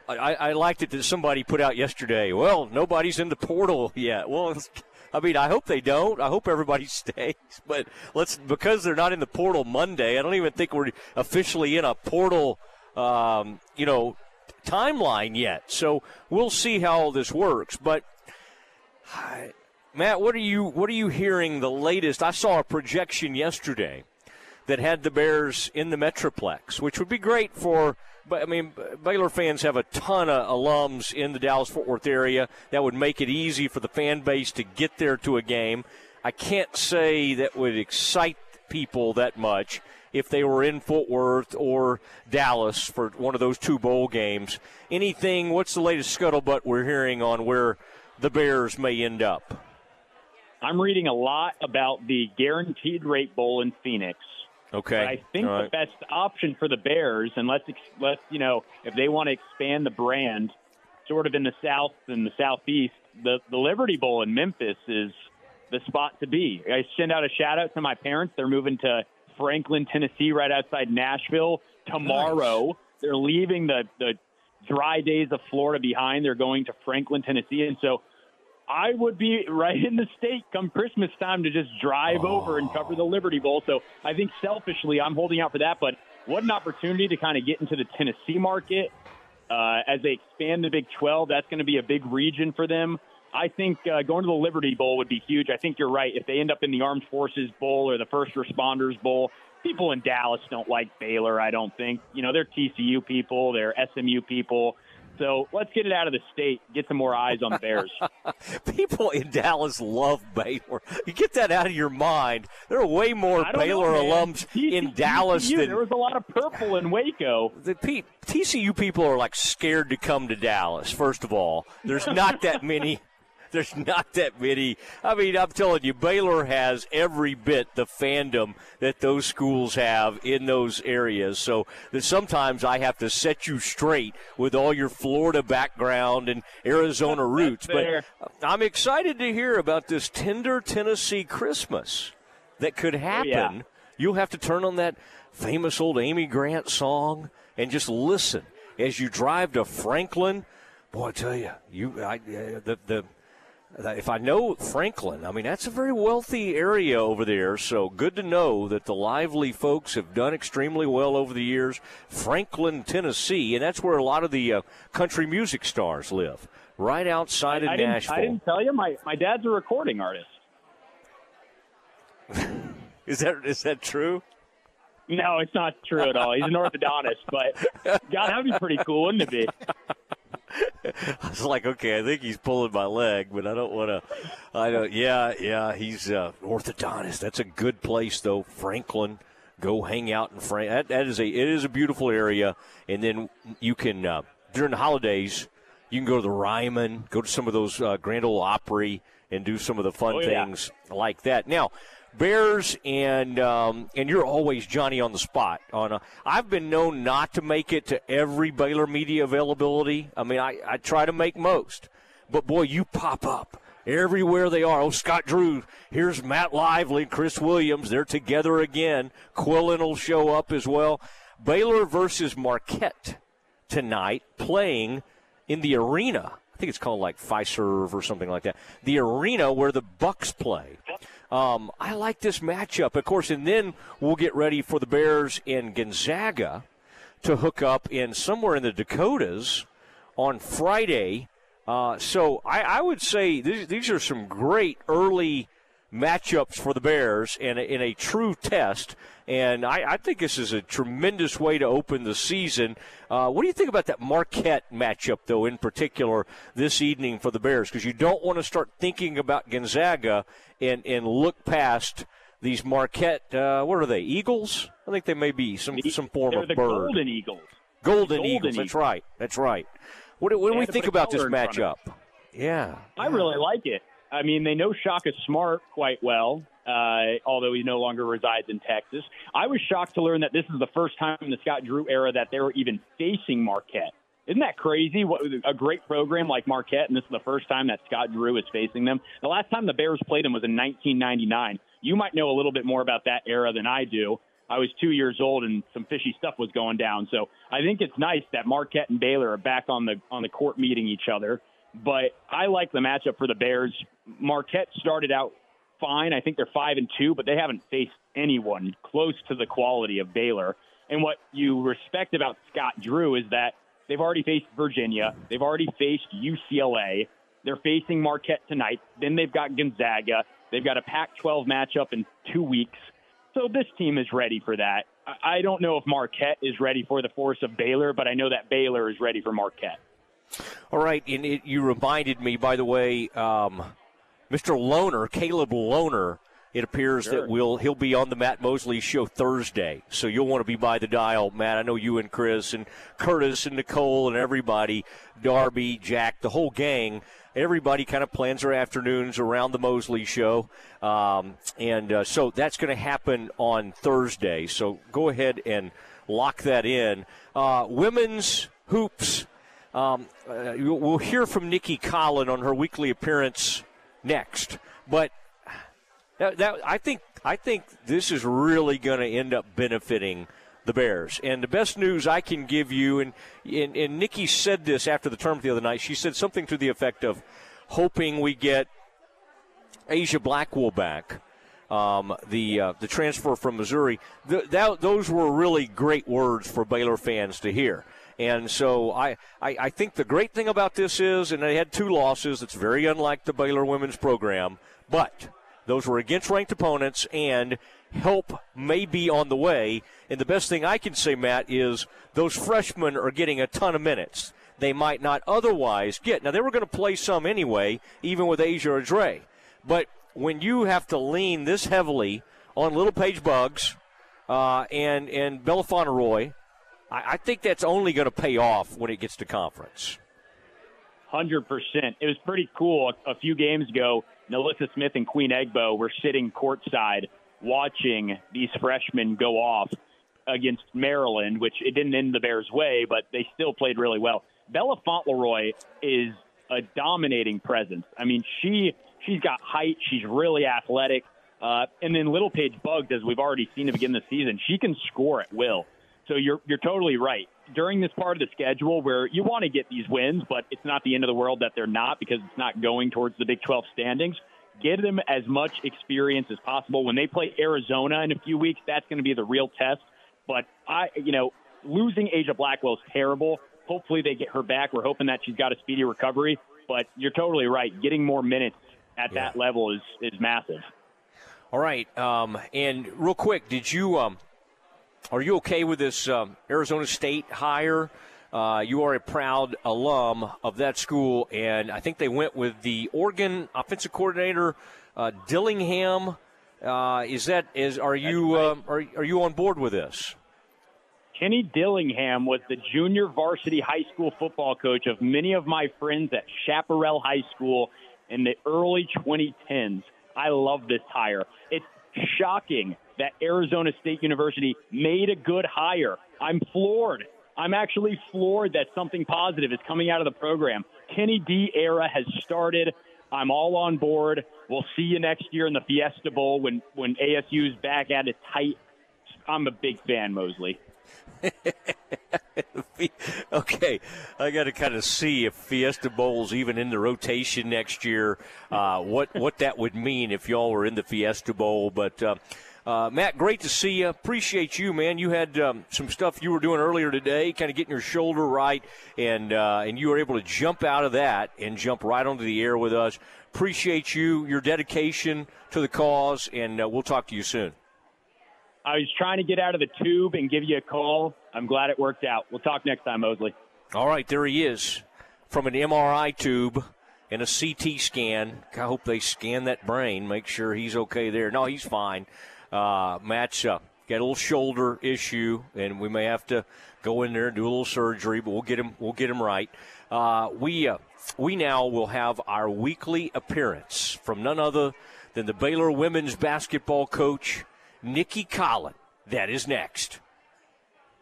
I liked it that somebody put out yesterday, well, nobody's in the portal yet. Well, I mean, I hope they don't. I hope everybody stays. But because they're not in the portal Monday, I don't even think we're officially in a portal, timeline yet. So we'll see how all this works. But, Matt, what are you hearing the latest? I saw a projection yesterday that had the Bears in the Metroplex, which would be great for – but I mean, Baylor fans have a ton of alums in the Dallas-Fort Worth area. That would make it easy for the fan base to get there to a game. I can't say that would excite people that much if they were in Fort Worth or Dallas for one of those two bowl games. Anything, what's the latest scuttlebutt we're hearing on where the Bears may end up? I'm reading a lot about the Guaranteed Rate Bowl in Phoenix. Okay. But I think the best option for the Bears, and let's if they want to expand the brand sort of in the South and the Southeast, the Liberty Bowl in Memphis is the spot to be. I send out a shout out to my parents. They're moving to Franklin, Tennessee, right outside Nashville tomorrow. Nice. They're leaving the dry days of Florida behind. They're going to Franklin, Tennessee. And so I would be right in the state come Christmas time to just drive over and cover the Liberty Bowl. So I think selfishly I'm holding out for that. But what an opportunity to kind of get into the Tennessee market. As they expand the Big 12, that's going to be a big region for them. I think going to the Liberty Bowl would be huge. I think you're right. If they end up in the Armed Forces Bowl or the First Responders Bowl, people in Dallas don't like Baylor, I don't think. They're TCU people. They're SMU people. So let's get it out of the state, get some more eyes on Bears. People in Dallas love Baylor. You get that out of your mind. There are way more Baylor alums in Dallas than – there was a lot of purple in Waco. The TCU people are, scared to come to Dallas, first of all. There's not that many – there's not that many. I mean, I'm telling you, Baylor has every bit the fandom that those schools have in those areas. So that sometimes I have to set you straight with all your Florida background and Arizona roots. But I'm excited to hear about this tender Tennessee Christmas that could happen. Oh, yeah. You'll have to turn on that famous old Amy Grant song and just listen as you drive to Franklin. Boy, I tell you, if I know Franklin, I mean, that's a very wealthy area over there, so good to know that the Lively folks have done extremely well over the years. Franklin, Tennessee, and that's where a lot of the country music stars live, right outside of Nashville. I didn't tell you, my dad's a recording artist. Is that true? No, it's not true at all. He's an orthodontist, but God, that'd be pretty cool, wouldn't it be? I was like, okay, I think he's pulling my leg, but I don't want to. He's orthodontist. That's a good place, though. Franklin, go hang out in Franklin. It is a beautiful area, and then you can during the holidays you can go to the Ryman, go to some of those Grand Ole Opry, and do some of the fun things like that. Now, Bears and you're always Johnny on the spot. I've been known not to make it to every Baylor media availability. I mean, I try to make most. But, boy, you pop up everywhere they are. Oh, Scott Drew, here's Matt Lively and Chris Williams. They're together again. Quillen will show up as well. Baylor versus Marquette tonight, playing in the arena. I think it's called Fiserv or something like that. The arena where the Bucks play. I like this matchup, of course, and then we'll get ready for the Bears and Gonzaga to hook up in somewhere in the Dakotas on Friday. So I would say these are some great early matchups for the Bears and in a true test, and I think this is a tremendous way to open the season. What do you think about that Marquette matchup, though, in particular this evening for the Bears? Because you don't want to start thinking about Gonzaga and look past these Marquette, what are they, Eagles? I think they may be some form of bird. They're the Golden Eagles. Golden Eagles, that's right, that's right. What do we think about this matchup? Yeah. I really like it. I mean, they know Shaka Smart quite well, although he no longer resides in Texas. I was shocked to learn that this is the first time in the Scott Drew era that they were even facing Marquette. Isn't that crazy? What a great program like Marquette, and this is the first time that Scott Drew is facing them. The last time the Bears played them was in 1999. You might know a little bit more about that era than I do. I was 2 years old, and some fishy stuff was going down. So I think it's nice that Marquette and Baylor are back on the court meeting each other. But I like the matchup for the Bears. Marquette started out fine. I think they're 5-2, but they haven't faced anyone close to the quality of Baylor. And what you respect about Scott Drew is that they've already faced Virginia. They've already faced UCLA. They're facing Marquette tonight. Then they've got Gonzaga. They've got a Pac-12 matchup in 2 weeks. So this team is ready for that. I don't know if Marquette is ready for the force of Baylor, but I know that Baylor is ready for Marquette. All right, and you reminded me, by the way, Mr. Lohner, Caleb Lohner, it appears that he'll be on the Matt Mosley Show Thursday, so you'll want to be by the dial, Matt. I know you and Chris and Curtis and Nicole and everybody, Darby, Jack, the whole gang, everybody kind of plans their afternoons around the Mosley Show, so that's going to happen on Thursday. So go ahead and lock that in. Women's hoops. We'll hear from Nicki Collen on her weekly appearance next, but I think this is really going to end up benefiting the Bears. And the best news I can give you, and Nicki said this after the tournament the other night. She said something to the effect of hoping we get Asia Blackwell back, the transfer from Missouri. Those were really great words for Baylor fans to hear. And so I think the great thing about this is, and they had two losses, it's very unlike the Baylor women's program, but those were against ranked opponents, and help may be on the way. And the best thing I can say, Matt, is those freshmen are getting a ton of minutes they might not otherwise get. Now, they were going to play some anyway, even with Asia or Dre. But when you have to lean this heavily on Little Paige Buggs and Bella Fontleroy, I think that's only going to pay off when it gets to conference. 100%. It was pretty cool. A few games ago, Nalissa Smith and Queen Egbo were sitting courtside watching these freshmen go off against Maryland, which it didn't end the Bears' way, but they still played really well. Bella Fontleroy is a dominating presence. I mean, she's got height. She's really athletic. And then Little Paige Buggs, as we've already seen to begin the season, she can score at will. So you're totally right. During this part of the schedule where you want to get these wins, but it's not the end of the world that they're not, because it's not going towards the Big 12 standings, give them as much experience as possible. When they play Arizona in a few weeks, that's going to be the real test. But losing Asia Blackwell is terrible. Hopefully they get her back. We're hoping that she's got a speedy recovery. But you're totally right. Getting more minutes at that level is massive. All right. And real quick, did you are you okay with this Arizona State hire? You are a proud alum of that school, and I think they went with the Oregon offensive coordinator, Dillingham. Are you on board with this? Kenny Dillingham was the junior varsity high school football coach of many of my friends at Chaparral High School in the early 2010s. I love this hire. It's shocking that Arizona State University made a good hire. I'm floored. I'm actually floored that something positive is coming out of the program. Kenny D era has started. I'm all on board. We'll see you next year in the Fiesta Bowl when ASU's back at its height. I'm a big fan, Mosley. Okay, I got to kind of see if Fiesta Bowl's even in the rotation next year, what that would mean if y'all were in the Fiesta Bowl. But Matt, great to see you. Appreciate you, man. You had some stuff you were doing earlier today, kind of getting your shoulder right, and you were able to jump out of that and jump right onto the air with us. Appreciate you, your dedication to the cause, and we'll talk to you soon. I was trying to get out of the tube and give you a call. I'm glad it worked out. We'll talk next time, Mosley. All right, there he is from an MRI tube and a CT scan. I hope they scan that brain, make sure he's okay there. No, he's fine. Matt's got a little shoulder issue, and we may have to go in there and do a little surgery, but we'll get him right. We now will have our weekly appearance from none other than the Baylor women's basketball coach, Nicki Collen. That is next.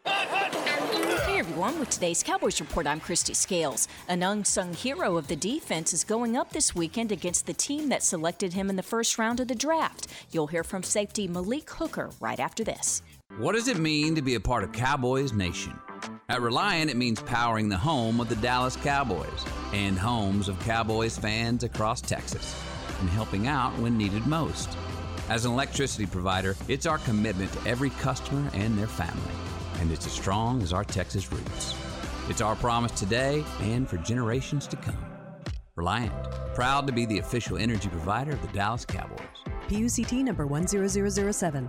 Hey, everyone. everyone, with today's Cowboys Report, I'm Christy Scales. An unsung hero of the defense is going up this weekend against the team that selected him in the first round of the draft. You'll hear from safety Malik Hooker right after this. What does it mean to be a part of Cowboys Nation? At Reliant, it means powering the home of the Dallas Cowboys and homes of Cowboys fans across Texas and helping out when needed most. As an electricity provider, it's our commitment to every customer and their family. And it's as strong as our Texas roots. It's our promise today and for generations to come. Reliant, proud to be the official energy provider of the Dallas Cowboys. PUCT number 10007.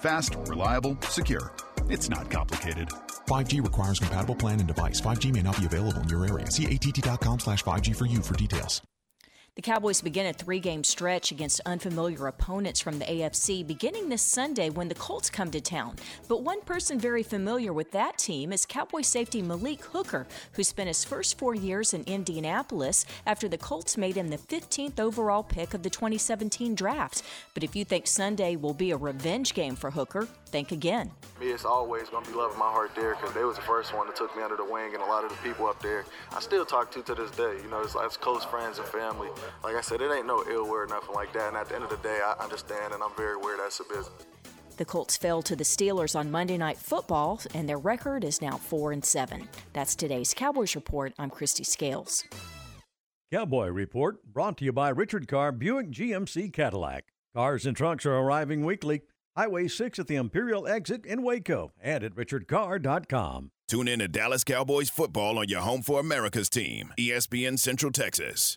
Fast, reliable, secure. It's not complicated. 5G requires compatible plan and device. 5G may not be available in your area. See att.com/5G for you for details. The Cowboys begin a three-game stretch against unfamiliar opponents from the AFC beginning this Sunday when the Colts come to town. But one person very familiar with that team is Cowboy safety Malik Hooker, who spent his first 4 years in Indianapolis after the Colts made him the 15th overall pick of the 2017 draft. But if you think Sunday will be a revenge game for Hooker, think again. It's always going to be love in my heart there because they was the first one that took me under the wing, and a lot of the people up there I still talk to this day. You know, it's like close friends and family. Like I said, it ain't no ill word, nothing like that. And at the end of the day, I understand, and I'm very aware that's a business. The Colts fell to the Steelers on Monday Night Football, and their record is now 4-7. That's today's Cowboys Report. I'm Christy Scales. Cowboy Report brought to you by Richard Carr Buick GMC Cadillac. Cars and trucks are arriving weekly. Highway 6 at the Imperial exit in Waco and at richardcarr.com. Tune in to Dallas Cowboys football on your home for America's team, ESPN Central Texas.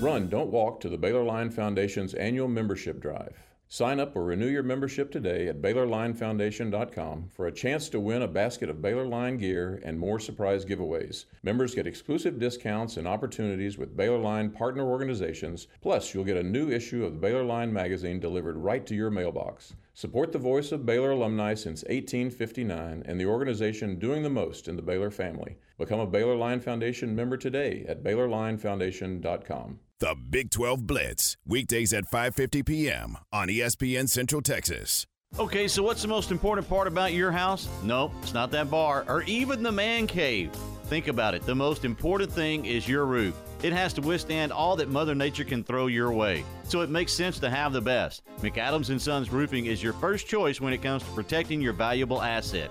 Run, don't walk to the Baylor Line Foundation's annual membership drive. Sign up or renew your membership today at BaylorLineFoundation.com for a chance to win a basket of Baylor Line gear and more surprise giveaways. Members get exclusive discounts and opportunities with Baylor Line partner organizations, plus you'll get a new issue of the Baylor Line magazine delivered right to your mailbox. Support the voice of Baylor alumni since 1859 and the organization doing the most in the Baylor family. Become a Baylor Line Foundation member today at BaylorLineFoundation.com. The Big 12 Blitz, weekdays at 5:50 p.m. on ESPN Central Texas. Okay, so what's the most important part about your house? Nope, it's not that bar or even the man cave. Think about it. The most important thing is your roof. It has to withstand all that Mother Nature can throw your way. So it makes sense to have the best. McAdams & Sons Roofing is your first choice when it comes to protecting your valuable asset.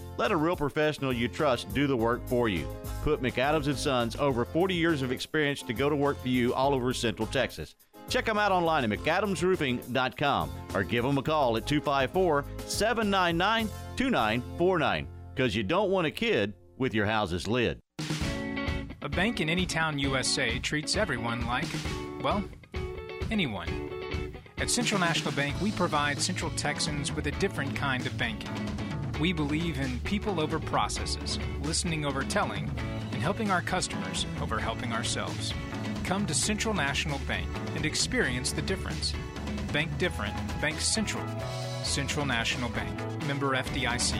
Let a real professional you trust do the work for you. Put McAdams & Sons over 40 years of experience to go to work for you all over Central Texas. Check them out online at McAdamsRoofing.com or give them a call at 254-799-2949 because you don't want a kid with your house's lid. A bank in any town USA treats everyone like, well, anyone. At Central National Bank, we provide Central Texans with a different kind of banking. We believe in people over processes, listening over telling, and helping our customers over helping ourselves. Come to Central National Bank and experience the difference. Bank different. Bank Central. Central National Bank. Member FDIC.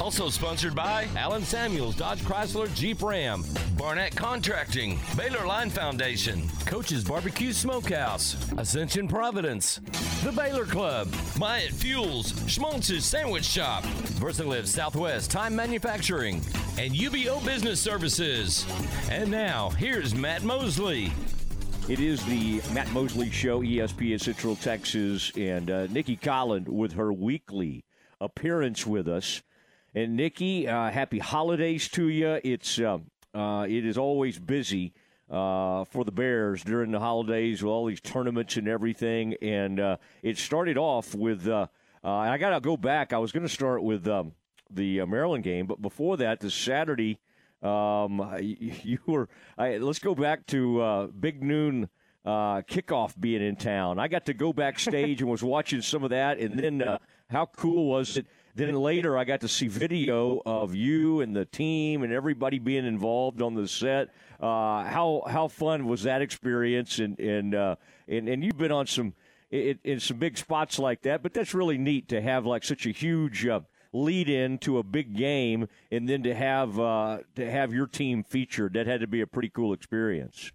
Also sponsored by Alan Samuels Dodge Chrysler Jeep Ram, Barnett Contracting, Baylor Line Foundation, Coach's Barbecue Smokehouse, Ascension Providence, The Baylor Club, Myatt Fuels, Schmaltz's Sandwich Shop, VersaLift Southwest, Time Manufacturing, and UBO Business Services. And now, here's Matt Mosley. It is the Matt Mosley Show, ESPN Central Texas, and Nicki Collen with her weekly appearance with us. And Nicki, happy holidays to you. It is always busy for the Bears during the holidays with all these tournaments and everything. And it started off with, I got to go back. I was going to start with the Maryland game, but before that, this Saturday, let's go back to Big Noon kickoff being in town. I got to go backstage and was watching some of that. And then how cool was it? Then later, I got to see video of you and the team and everybody being involved on the set. How fun was that experience? And you've been on some big spots like that, but that's really neat to have like such a huge lead in to a big game, and then to have your team featured. That had to be a pretty cool experience.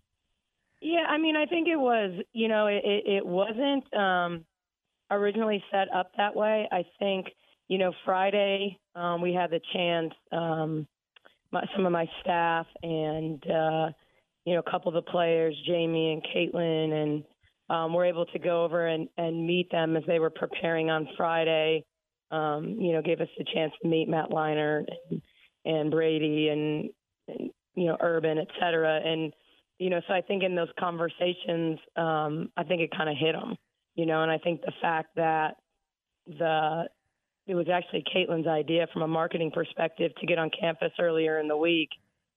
Yeah, I mean, I think it was. You know, it wasn't originally set up that way. I think. You know, Friday we had the chance, some of my staff and, a couple of the players, Jamie and Caitlin, and we're able to go over and meet them as they were preparing on Friday, gave us the chance to meet Matt Leinart and Brady and, Urban, et cetera. And, so I think in those conversations, I think it kind of hit them, and I think the fact that it was actually Caitlin's idea from a marketing perspective to get on campus earlier in the week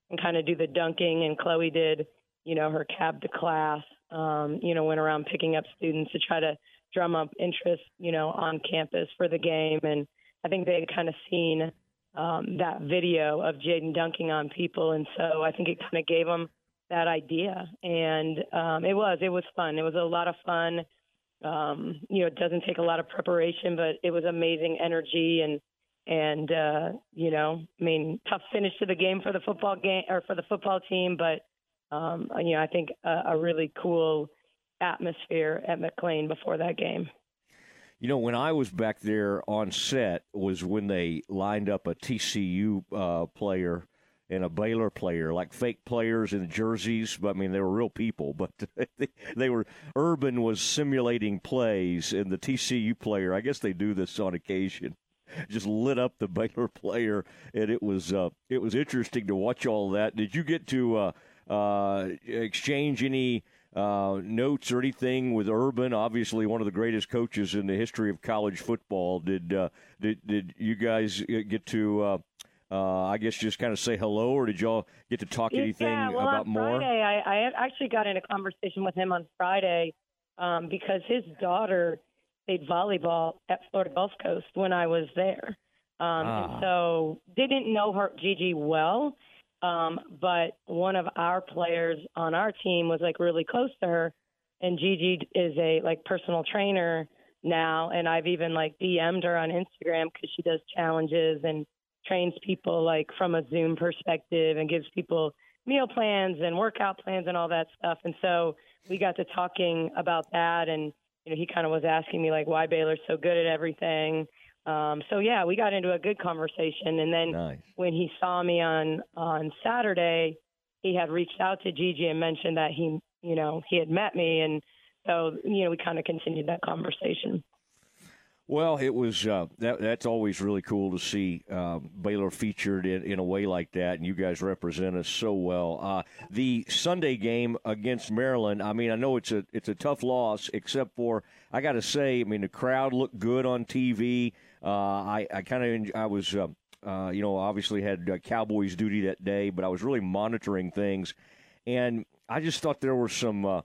and kind of do the dunking. And Chloe did, her cab to class, went around picking up students to try to drum up interest, on campus for the game. And I think they had kind of seen that video of Jaden dunking on people. And so I think it kind of gave them that idea. And it was fun. It was a lot of fun. It doesn't take a lot of preparation, but it was amazing energy and tough finish to the game for the football game or for the football team. But, I think a really cool atmosphere at McLean before that game. When I was back there on set was when they lined up a TCU player and a Baylor player, like fake players in jerseys. But I mean, they were real people. But they were. Urban was simulating plays, and the TCU player, I guess they do this on occasion, just lit up the Baylor player, and it was interesting to watch all that. Did you get to exchange any notes or anything with Urban? Obviously, one of the greatest coaches in the history of college football. Did you guys get to? I guess just kind of say hello, or did y'all get to talk anything about more? Friday, I actually got in a conversation with him on Friday because his daughter played volleyball at Florida Gulf Coast when I was there. And so didn't know her, Gigi, well, but one of our players on our team was, like, really close to her, and Gigi is a, like, personal trainer now, and I've even, like, DM'd her on Instagram because she does challenges and trains people like from a Zoom perspective and gives people meal plans and workout plans and all that stuff. And so we got to talking about that, and he kind of was asking me like why Baylor's so good at everything. So yeah, we got into a good conversation. And then when he saw me on Saturday, he had reached out to Gigi and mentioned that he had met me, and so we kind of continued that conversation. Well, it was that's always really cool to see Baylor featured in a way like that, and you guys represent us so well. The Sunday game against Maryland, I mean, I know it's a tough loss, except for I got to say, I mean, the crowd looked good on TV. I obviously had Cowboys duty that day, but I was really monitoring things, and I just thought there were some.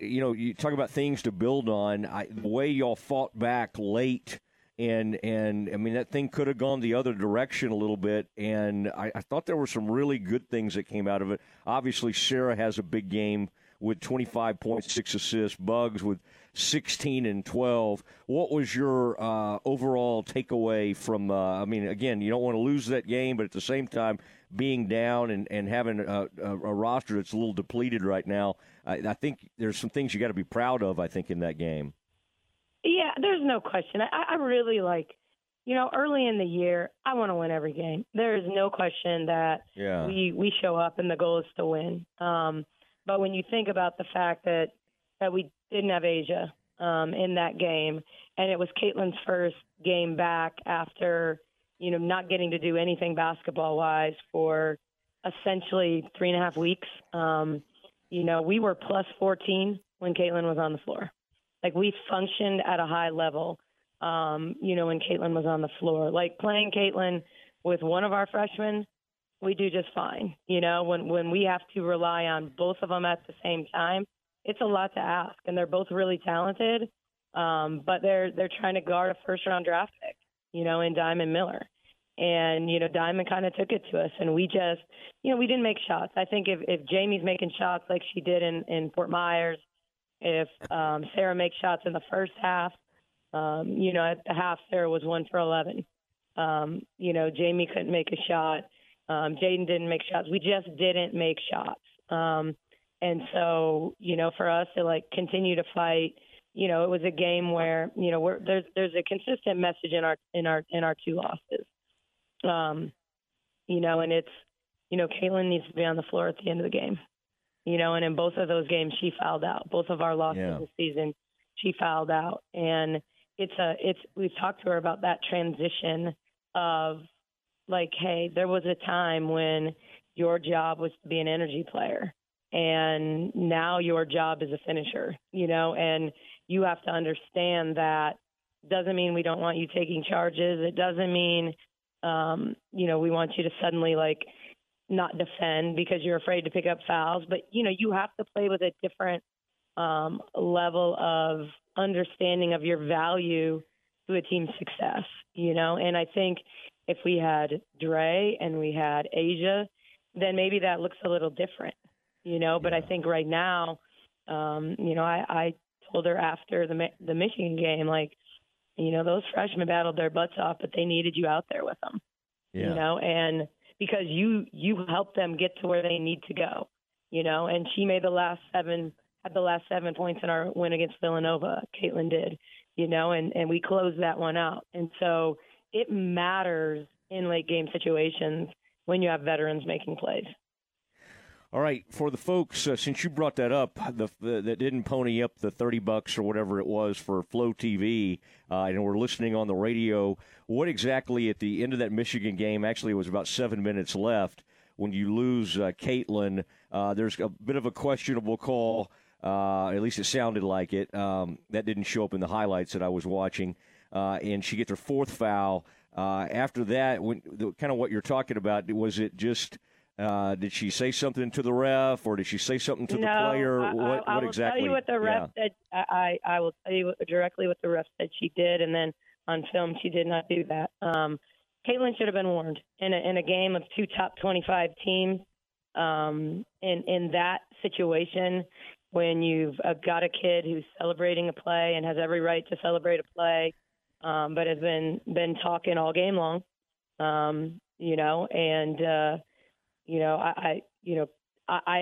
You talk about things to build on. The way y'all fought back late, and I mean, that thing could have gone the other direction a little bit, and I thought there were some really good things that came out of it. Obviously, Sarah has a big game with 25.6 assists, Bugs with 16 and 12. What was your overall takeaway from, again, you don't want to lose that game, but at the same time, being down and having a roster that's a little depleted right now, I think there's some things you got to be proud of, I think, in that game. Yeah, there's no question. I really early in the year, I want to win every game. There is no question that we show up and the goal is to win. But when you think about the fact that we didn't have Asia in that game, and it was Caitlin's first game back after not getting to do anything basketball-wise for essentially 3.5 weeks. We were plus 14 when Caitlin was on the floor. Like, we functioned at a high level, when Caitlin was on the floor. Like, playing Caitlin with one of our freshmen, we do just fine. When we have to rely on both of them at the same time, it's a lot to ask. And they're both really talented, but they're trying to guard a first-round draft pick. In Diamond Miller. And, Diamond kind of took it to us, and we just, we didn't make shots. I think if Jamie's making shots like she did in Fort Myers, if Sarah makes shots in the first half, at the half Sarah was 1 for 11. Jamie couldn't make a shot. Jaden didn't make shots. We just didn't make shots. And so, for us to continue to fight, it was a game where there's a consistent message in our two losses, and it's Caitlin needs to be on the floor at the end of the game, and in both of those games she fouled out. Both of our losses this season, she fouled out, and we've talked to her about that transition of hey, there was a time when your job was to be an energy player, and now your job is a finisher, and you have to understand that doesn't mean we don't want you taking charges. It doesn't mean, we want you to suddenly not defend because you're afraid to pick up fouls. But, you have to play with a different level of understanding of your value to a team's success, And I think if we had Dre and we had Asia, then maybe that looks a little different, But I think right now, I told her after the Michigan game, those freshmen battled their butts off, but they needed you out there with them, and because you helped them get to where they need to go, and she made the last seven points in our win against Villanova. Caitlin did, and we closed that one out. And so it matters in late game situations when you have veterans making plays. All right, for the folks, since you brought that up, that didn't pony up the $30 or whatever it was for Flow TV, and we're listening on the radio, what exactly at the end of that Michigan game, actually it was about 7 minutes left, when you lose Caitlin, there's a bit of a questionable call, at least it sounded like it, that didn't show up in the highlights that I was watching, and she gets her fourth foul. After that, kind of what you're talking about, was it just... did she say something to the ref, or did she say something to the player? What exactly? I will tell you what the ref said. I will tell you directly what the ref said she did, and then on film she did not do that. Caitlin should have been warned in a game of two top 25 teams. In that situation, when you've got a kid who's celebrating a play and has every right to celebrate a play, but has been talking all game long, I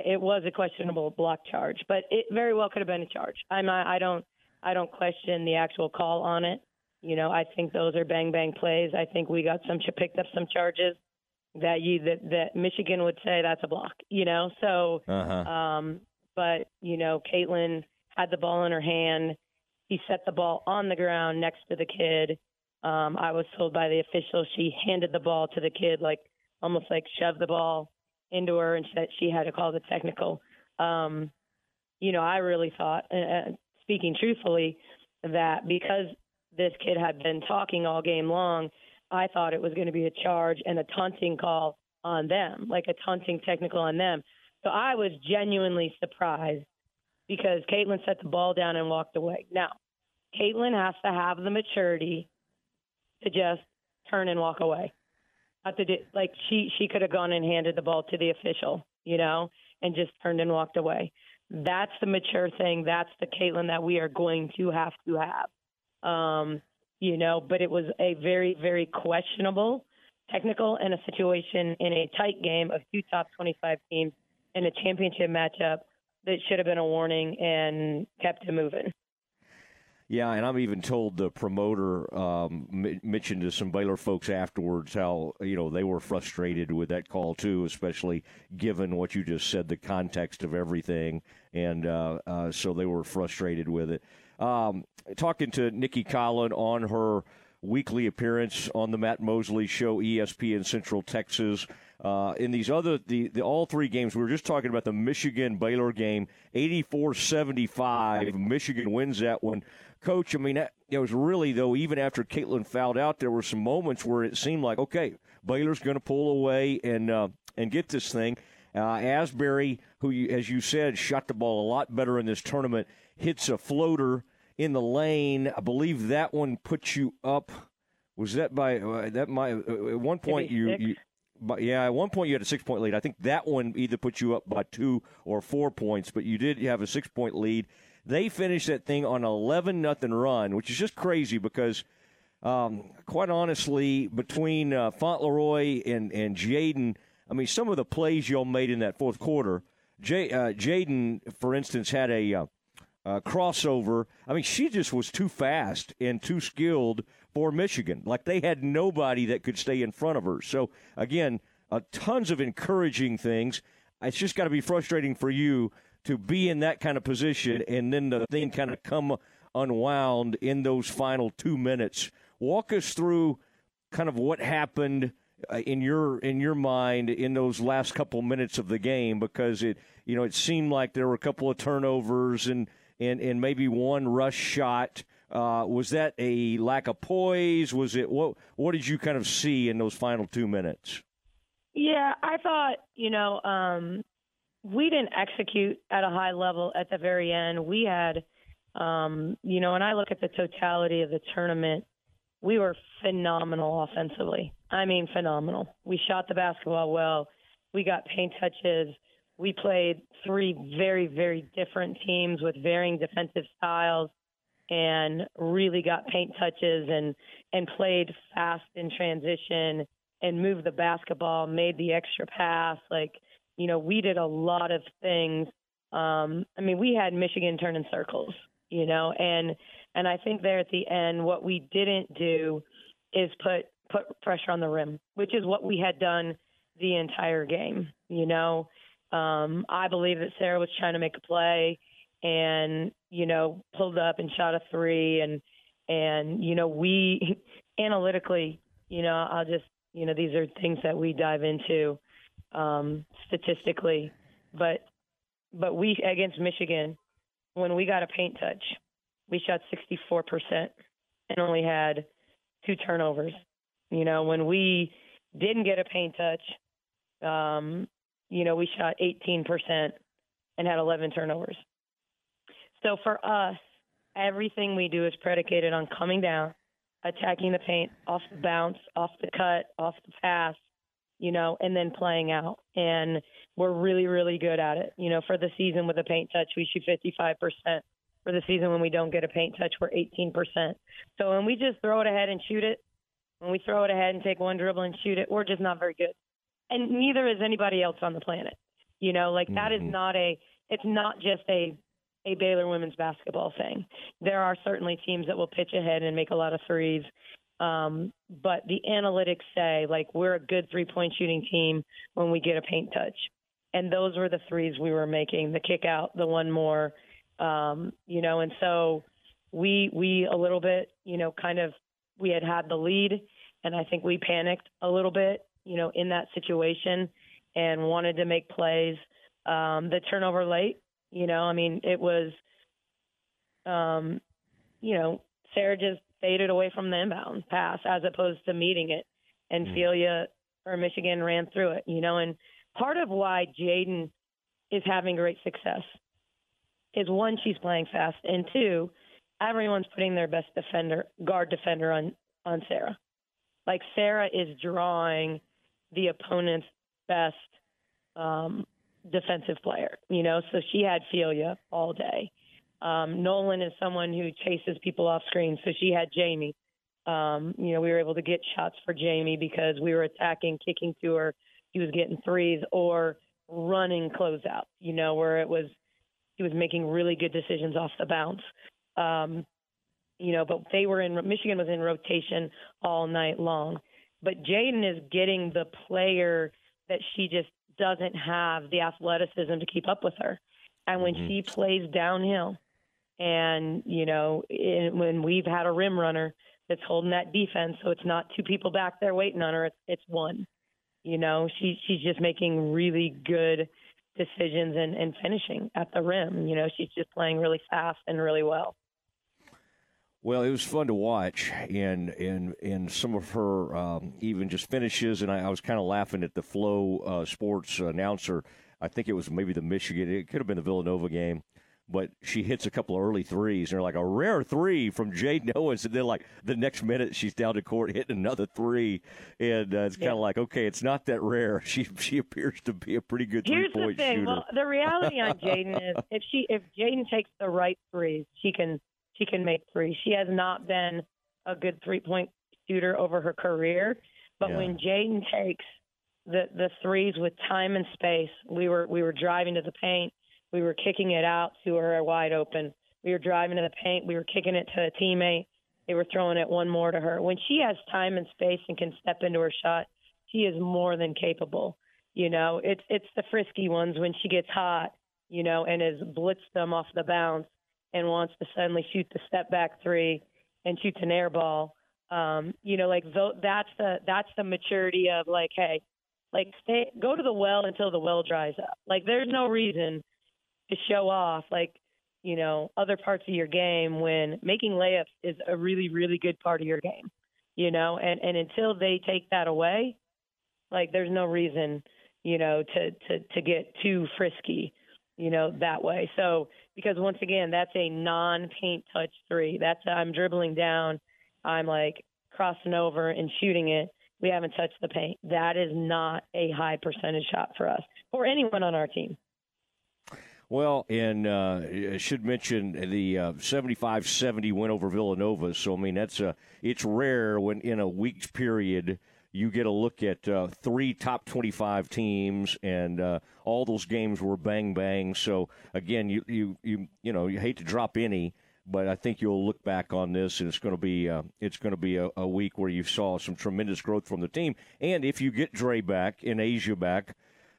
it was a questionable block charge, but it very well could have been a charge. I don't question the actual call on it. You know, I think those are bang bang plays. I think we got picked up some charges that Michigan would say that's a block. You know, so but you know, Caitlin had the ball in her hand. He set the ball on the ground next to the kid. I was told by the official she handed the ball to the kid, like almost like shoved the ball into her, and said she had to call the technical. I really thought, speaking truthfully, that because this kid had been talking all game long, I thought it was going to be a charge and a taunting call on them, like a taunting technical on them. So I was genuinely surprised because Caitlin set the ball down and walked away. Now, Caitlin has to have the maturity to just turn and walk away. She could have gone and handed the ball to the official, you know, and just turned and walked away. That's the mature thing. That's the Caitlin that we are going to have, but it was a very, very questionable technical and a situation in a tight game of two top 25 teams in a championship matchup that should have been a warning and kept it moving. Yeah, and I'm even told the promoter mentioned to some Baylor folks afterwards how, they were frustrated with that call too, especially given what you just said, the context of everything, and so they were frustrated with it. Talking to Nicki Collen on her weekly appearance on the Matt Mosley Show, ESPN Central Texas. In these other, the all three games, we were just talking about the Michigan-Baylor game, 84-75. Michigan wins that one. Coach, it was really, though, even after Caitlin fouled out, there were some moments where it seemed like, okay, Baylor's going to pull away and get this thing. Asbury, who, as you said, shot the ball a lot better in this tournament, hits a floater in the lane. I believe that one puts you up. Was that by at one point at one point you had a 6-point lead. I think that one either put you up by 2 or 4 points, but you did have a 6-point lead. They finished that thing on an 11-0 run, which is just crazy because, quite honestly, between Fontleroy and Jaden, some of the plays y'all made in that fourth quarter. Jaden, for instance, had a crossover. She just was too fast and too skilled for Michigan. Like, they had nobody that could stay in front of her. So, again, tons of encouraging things. It's just got to be frustrating for you to be in that kind of position and then the thing kind of come unwound in those final 2 minutes. Walk us through kind of what happened in your mind in those last couple minutes of the game, because it seemed like there were a couple of turnovers and maybe one rush shot. Was that a lack of poise? Was it what did you kind of see in those final 2 minutes? Yeah, I thought, we didn't execute at a high level at the very end. We had, when I look at the totality of the tournament, we were phenomenal offensively. Phenomenal. We shot the basketball well. We got paint touches. We played three very, very different teams with varying defensive styles and really got paint touches and played fast in transition and moved the basketball, made the extra pass. We did a lot of things. We had Michigan turn in circles, and I think there at the end, what we didn't do is put pressure on the rim, which is what we had done the entire game. I believe that Sarah was trying to make a play and, pulled up and shot a three. And we analytically, these are things that we dive into statistically. But we, against Michigan, when we got a paint touch, we shot 64% and only had 2 turnovers. When we didn't get a paint touch, we shot 18% and had 11 turnovers. So for us, everything we do is predicated on coming down, attacking the paint, off the bounce, off the cut, off the pass, and then playing out. And we're really, really good at it. For the season with a paint touch, we shoot 55%. For the season when we don't get a paint touch, we're 18%. So when we just throw it ahead and shoot it, When we throw it ahead and take one dribble and shoot it, we're just not very good. And neither is anybody else on the planet. You know, like that is not a – it's not just a Baylor women's basketball thing. There are certainly teams that will pitch ahead and make a lot of threes. But the analytics say, like, we're a good three-point shooting team when we get a paint touch. And those were the threes we were making, the kick out, the one more, you know. And so we a little bit, you know, kind of we had the lead, and I think we panicked a little bit, you know, in that situation and wanted to make plays. The turnover late, you know, I mean, it was, you know, Sarah just faded away from the inbound pass as opposed to meeting it. And Celia or Michigan ran through it, you know. And part of why Jaden is having great success is, one, she's playing fast, and two, everyone's putting their best guard defender on Sarah. Like, Sarah is drawing the opponent's best defensive player, you know, so she had Felia all day. Nolan is someone who chases people off screen, so she had Jamie. You know, we were able to get shots for Jamie because we were attacking, kicking to her. He was getting threes or running closeout, you know, where it was he was making really good decisions off the bounce. You know, but they were in – Michigan was in rotation all night long. But Jaden is getting the player that she just doesn't have the athleticism to keep up with her. And when she plays downhill and, you know, when we've had a rim runner that's holding that defense, so it's not two people back there waiting on her, it's one. You know, she's just making really good decisions and finishing at the rim. You know, she's just playing really fast and really well. Well, it was fun to watch in some of her even just finishes. And I was kind of laughing at the Flow sports announcer. I think it was maybe the Michigan. It could have been the Villanova game. But she hits a couple of early threes, and they're like, a rare three from Jade Owens. And then, like, the next minute she's down to court hitting another three. And it's kind of like, okay, it's not that rare. She appears to be a pretty good three-point shooter. Well, the reality on Jaden is if Jaden takes the right threes, she can make threes. She has not been a good three-point shooter over her career. But when Jaden takes the threes with time and space, we were driving to the paint. We were kicking it out to her wide open. We were driving to the paint. We were kicking it to a teammate. They were throwing it one more to her. When she has time and space and can step into her shot, she is more than capable. You know, it's the frisky ones when she gets hot, you know, and has blitzed them off the bounce and wants to suddenly shoot the step back three and shoots an air ball. You know, like that's the maturity of, like, hey, like go to the well until the well dries up. Like, there's no reason to show off, like, you know, other parts of your game when making layups is a really, really good part of your game, you know, and until they take that away, like, there's no reason, you know, to get too frisky, you know, that way. So, because once again, that's a non-paint touch three. That's I'm dribbling down, I'm like crossing over and shooting it. We haven't touched the paint. That is not a high percentage shot for us or anyone on our team. Well, and I should mention the 75-70 win over Villanova. So, I mean, that's it's rare when in a week's period you get a look at three top 25 teams, and all those games were bang bang. So, again, you know, you hate to drop any, but I think you'll look back on this, and it's going to be a week where you saw some tremendous growth from the team. And if you get Dre back and Asia back.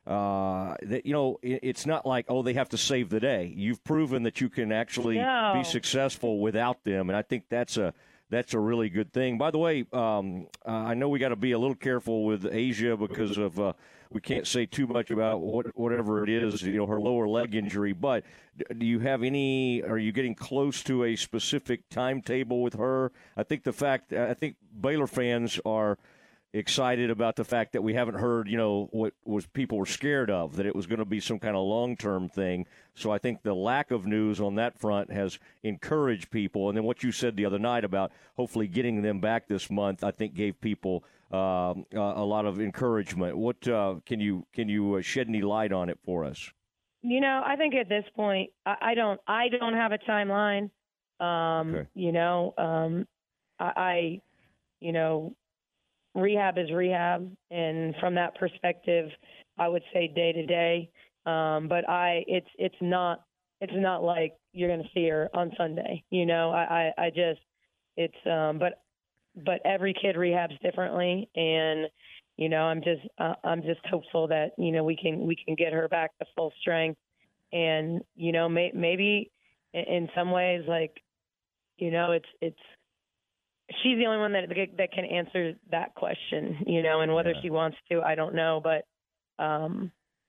That, you know, it's not like, oh, they have to save the day. You've proven that you can actually be successful without them, and I think that's a really good thing. By the way, I know we got to be a little careful with Asia because of we can't say too much about whatever it is, you know, her lower leg injury. But do you have any? Are you getting close to a specific timetable with her? I think Baylor fans are excited about the fact that we haven't heard, you know, what was people were scared of, that it was going to be some kind of long-term thing. So I think the lack of news on that front has encouraged people. And then what you said the other night about hopefully getting them back this month, I think gave people a lot of encouragement. What can you shed any light on it for us? You know, I think at this point, I don't have a timeline. Okay. You know, I you know, rehab is rehab, and from that perspective, I would say day to day. But it's not like you're going to see her on Sunday. You know, but every kid rehabs differently, and you know, I'm just hopeful that, you know, we can get her back to full strength, and you know, maybe in some ways, like, you know, it's. She's the only one that can answer that question, you know, and whether she wants to, I don't know. But,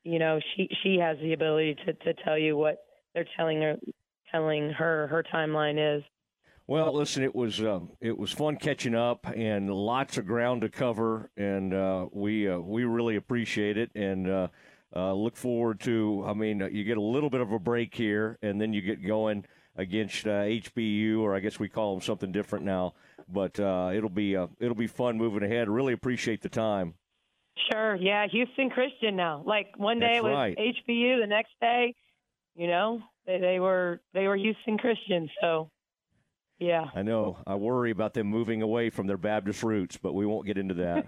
you know, she has the ability to tell you what they're telling her timeline is. Well, listen, it was fun catching up, and lots of ground to cover, and we really appreciate it, and look forward to. I mean, you get a little bit of a break here, and then you get going against HBU, or I guess we call them something different now. But it'll be fun moving ahead. Really appreciate the time. Sure, yeah, Houston Christian now. Like one day it was HBU, the next day, you know, they were Houston Christian. So, yeah. I know. I worry about them moving away from their Baptist roots, but we won't get into that.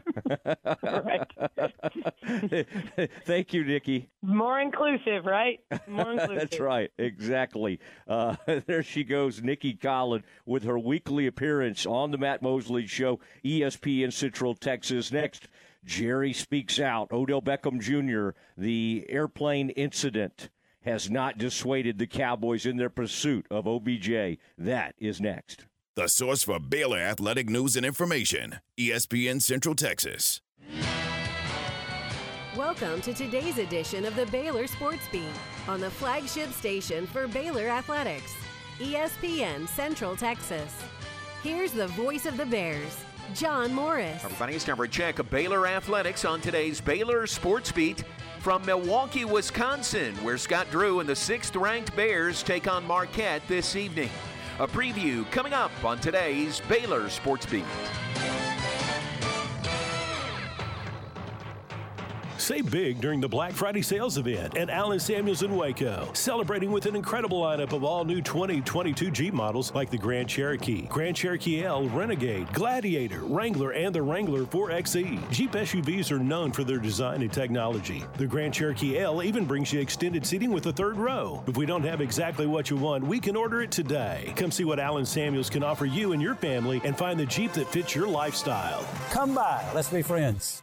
Right. Thank you, Nicki. More inclusive, right? More inclusive. That's right. Exactly. There she goes, Nicki Collen, with her weekly appearance on the Matt Mosley Show, ESPN Central Texas. Next, Jerry speaks out. Odell Beckham Jr., the airplane incident has not dissuaded the Cowboys in their pursuit of OBJ. That is next. The source for Baylor athletic news and information, ESPN Central Texas. Welcome to today's edition of the Baylor Sports Beat on the flagship station for Baylor athletics, ESPN Central Texas. Here's the voice of the Bears, John Morris. Our finest number check of Baylor athletics on today's Baylor Sports Beat. From Milwaukee, Wisconsin, where Scott Drew and the 6th-ranked Bears take on Marquette this evening. A preview coming up on today's Baylor Sports Beat. Save big during the Black Friday sales event at Alan Samuels in Waco, celebrating with an incredible lineup of all new 2022 Jeep models like the Grand Cherokee, Grand Cherokee L, Renegade, Gladiator, Wrangler, and the Wrangler 4xe. Jeep SUVs are known for their design and technology. The Grand Cherokee L even brings you extended seating with a third row. If we don't have exactly what you want, we can order it today. Come see what Alan Samuels can offer you and your family and find the Jeep that fits your lifestyle. Come by. Let's be friends.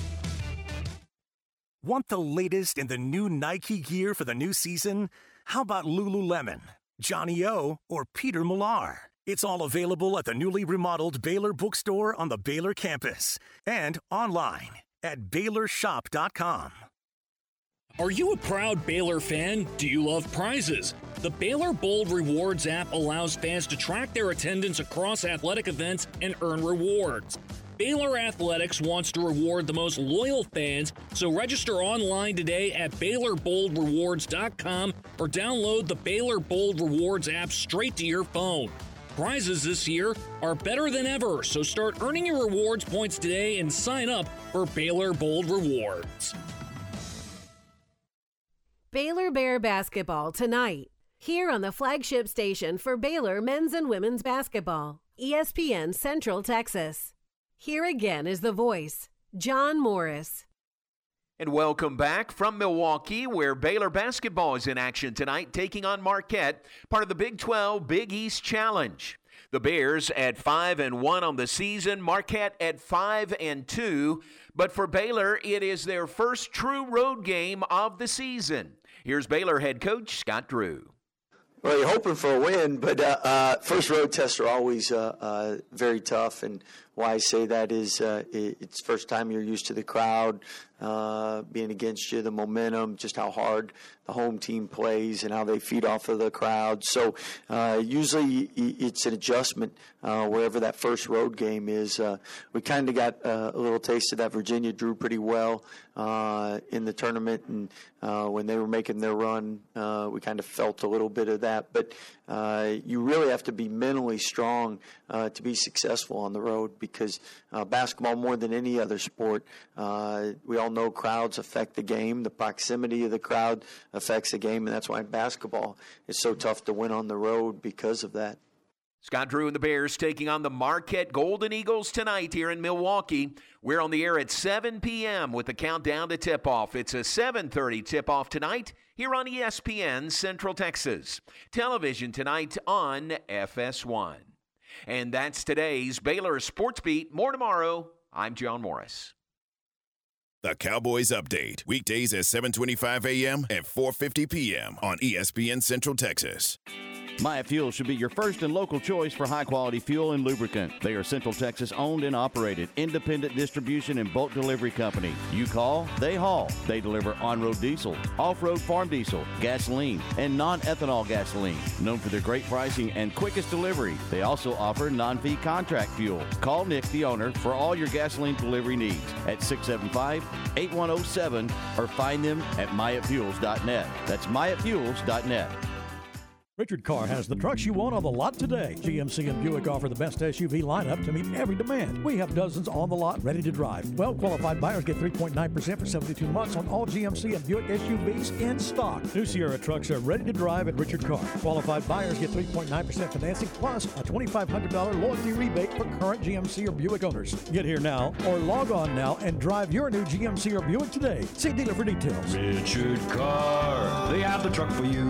Want the latest in the new Nike gear for the new season? How about Lululemon, Johnny O, or Peter Millar? It's all available at the newly remodeled Baylor Bookstore on the Baylor campus and online at BaylorShop.com. Are you a proud Baylor fan? Do you love prizes? The Baylor Bold Rewards app allows fans to track their attendance across athletic events and earn rewards. Baylor Athletics wants to reward the most loyal fans, so register online today at BaylorBoldRewards.com or download the Baylor Bold Rewards app straight to your phone. Prizes this year are better than ever, so start earning your rewards points today and sign up for Baylor Bold Rewards. Baylor Bear basketball tonight, here on the flagship station for Baylor men's and women's basketball, ESPN Central Texas. Here again is the voice, John Morris. And welcome back from Milwaukee, where Baylor basketball is in action tonight, taking on Marquette, part of the Big 12 Big East Challenge. The Bears at 5-1 on the season, Marquette at 5-2. But for Baylor, it is their first true road game of the season. Here's Baylor head coach Scott Drew. Well, you're hoping for a win, but first road tests are always very tough, and why I say that is it's first time you're used to the crowd being against you, the momentum, just how hard the home team plays and how they feed off of the crowd. So usually it's an adjustment wherever that first road game is. We kind of got a little taste of that. Virginia drew pretty well in the tournament, and when they were making their run, we kind of felt a little bit of that. But you really have to be mentally strong to be successful on the road, because basketball, more than any other sport, we all know crowds affect the game. The proximity of the crowd affects the game, and that's why basketball is so tough to win on the road because of that. Scott Drew and the Bears taking on the Marquette Golden Eagles tonight here in Milwaukee. We're on the air at 7 p.m. with the countdown to tip-off. It's a 7:30 tip-off tonight here on ESPN Central Texas. Television tonight on FS1. And that's today's Baylor Sports Beat. More tomorrow. I'm John Morris. The Cowboys Update, weekdays at 7:25 a.m. and 4:50 p.m. on ESPN Central Texas. Maya Fuels should be your first and local choice for high-quality fuel and lubricant. They are Central Texas owned and operated, independent distribution and bulk delivery company. You call, they haul. They deliver on-road diesel, off-road farm diesel, gasoline, and non-ethanol gasoline. Known for their great pricing and quickest delivery, they also offer non-fee contract fuel. Call Nick, the owner, for all your gasoline delivery needs at 675-8107 or find them at MayaFuels.net. That's MayaFuels.net. Richard Carr has the trucks you want on the lot today. GMC and Buick offer the best SUV lineup to meet every demand. We have dozens on the lot ready to drive. Well-qualified buyers get 3.9% for 72 months on all GMC and Buick SUVs in stock. New Sierra trucks are ready to drive at Richard Carr. Qualified buyers get 3.9% financing plus a $2,500 loyalty rebate for current GMC or Buick owners. Get here now or log on now and drive your new GMC or Buick today. See dealer for details. Richard Carr, they have the truck for you.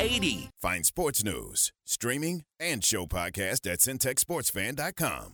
Find sports news, streaming, and show podcast at CentexSportsFan.com.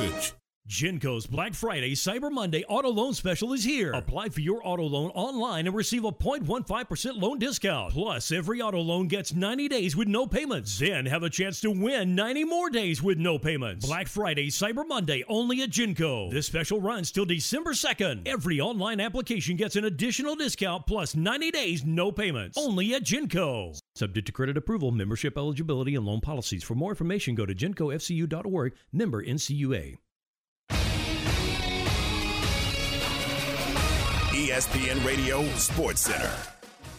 Genco's Black Friday Cyber Monday Auto Loan Special is here. Apply for your auto loan online and receive a 0.15% loan discount. Plus, every auto loan gets 90 days with no payments. Then have a chance to win 90 more days with no payments. Black Friday Cyber Monday only at Genco. This special runs till December 2nd. Every online application gets an additional discount plus 90 days, no payments. Only at Genco. Subject to credit approval, membership eligibility, and loan policies. For more information, go to GencoFCU.org, member NCUA. ESPN Radio Sports Center.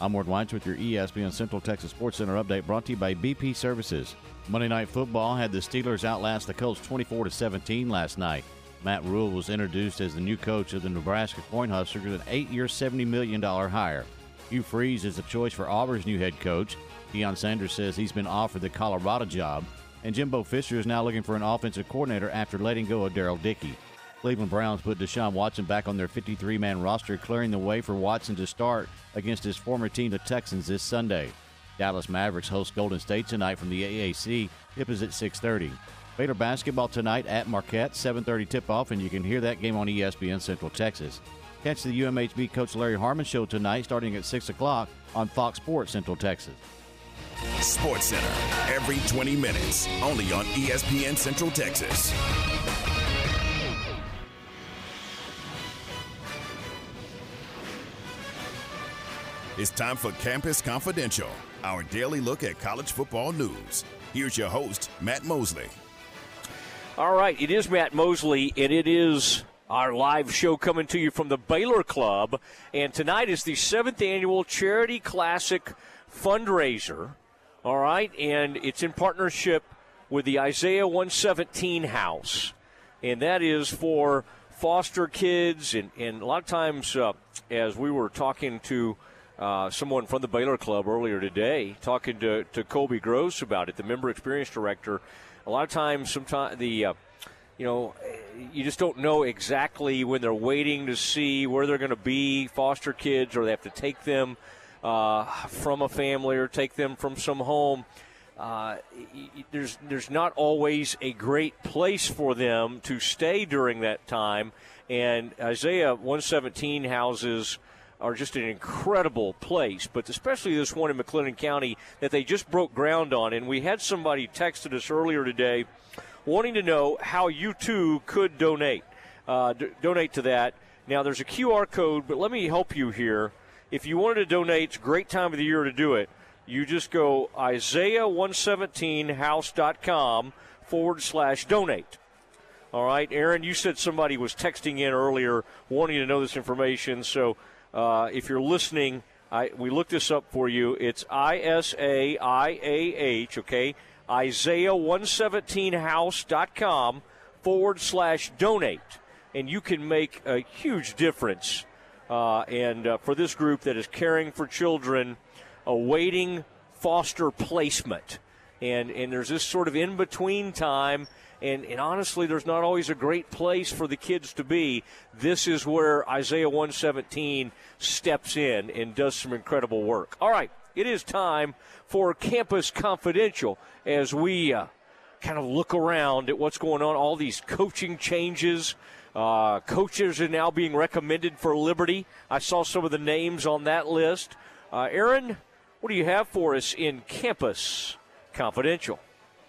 I'm Ward Weitz with your ESPN Central Texas Sports Center update, brought to you by BP Services. Monday Night Football had the Steelers outlast the Colts 24-17 last night. Matt Rhule was introduced as the new coach of the Nebraska Cornhuskers with an 8-year, $70 million hire. Hugh Freeze is the choice for Auburn's new head coach. Deion Sanders says he's been offered the Colorado job. And Jimbo Fisher is now looking for an offensive coordinator after letting go of Darrell Dickey. Cleveland Browns put Deshaun Watson back on their 53-man roster, clearing the way for Watson to start against his former team, the Texans, this Sunday. Dallas Mavericks host Golden State tonight from the AAC. Tip is at 6:30. Baylor basketball tonight at Marquette, 7:30 tip-off, and you can hear that game on ESPN Central Texas. Catch the UMHB Coach Larry Harmon show tonight starting at 6 o'clock on Fox Sports Central Texas. Sports Center, every 20 minutes, only on ESPN Central Texas. It's time for Campus Confidential, our daily look at college football news. Here's your host, Matt Mosley. All right, it is Matt Mosley, and it is our live show coming to you from the Baylor Club. And tonight is the 7th annual Charity Classic fundraiser, all right? And it's in partnership with the Isaiah 117 House, and that is for foster kids. And a lot of times, as we were talking to someone from the Baylor Club earlier today, talking to Colby Gross about it, the member experience director. A lot of times, sometimes the you just don't know exactly when they're waiting to see where they're going to be, foster kids, or they have to take them from a family or take them from some home. There's not always a great place for them to stay during that time, and Isaiah 117 houses are just an incredible place, but especially this one in McLennan County that they just broke ground on. And we had somebody texted us earlier today wanting to know how you too could donate, donate to that. Now there's a QR code, but let me help you here. If you wanted to donate, it's a great time of the year to do it. You just go Isaiah117house.com/donate. All right, Aaron, you said somebody was texting in earlier wanting to know this information, so if you're listening, we looked this up for you. It's ISAIAH, okay, Isaiah117house.com/donate. And you can make a huge difference. And for this group that is caring for children awaiting foster placement. And there's this sort of in-between time. And honestly, there's not always a great place for the kids to be. This is where Isaiah 117 steps in and does some incredible work. All right, it is time for Campus Confidential as we kind of look around at what's going on, all these coaching changes. Coaches are now being recommended for Liberty. I saw some of the names on that list. Aaron, what do you have for us in Campus Confidential?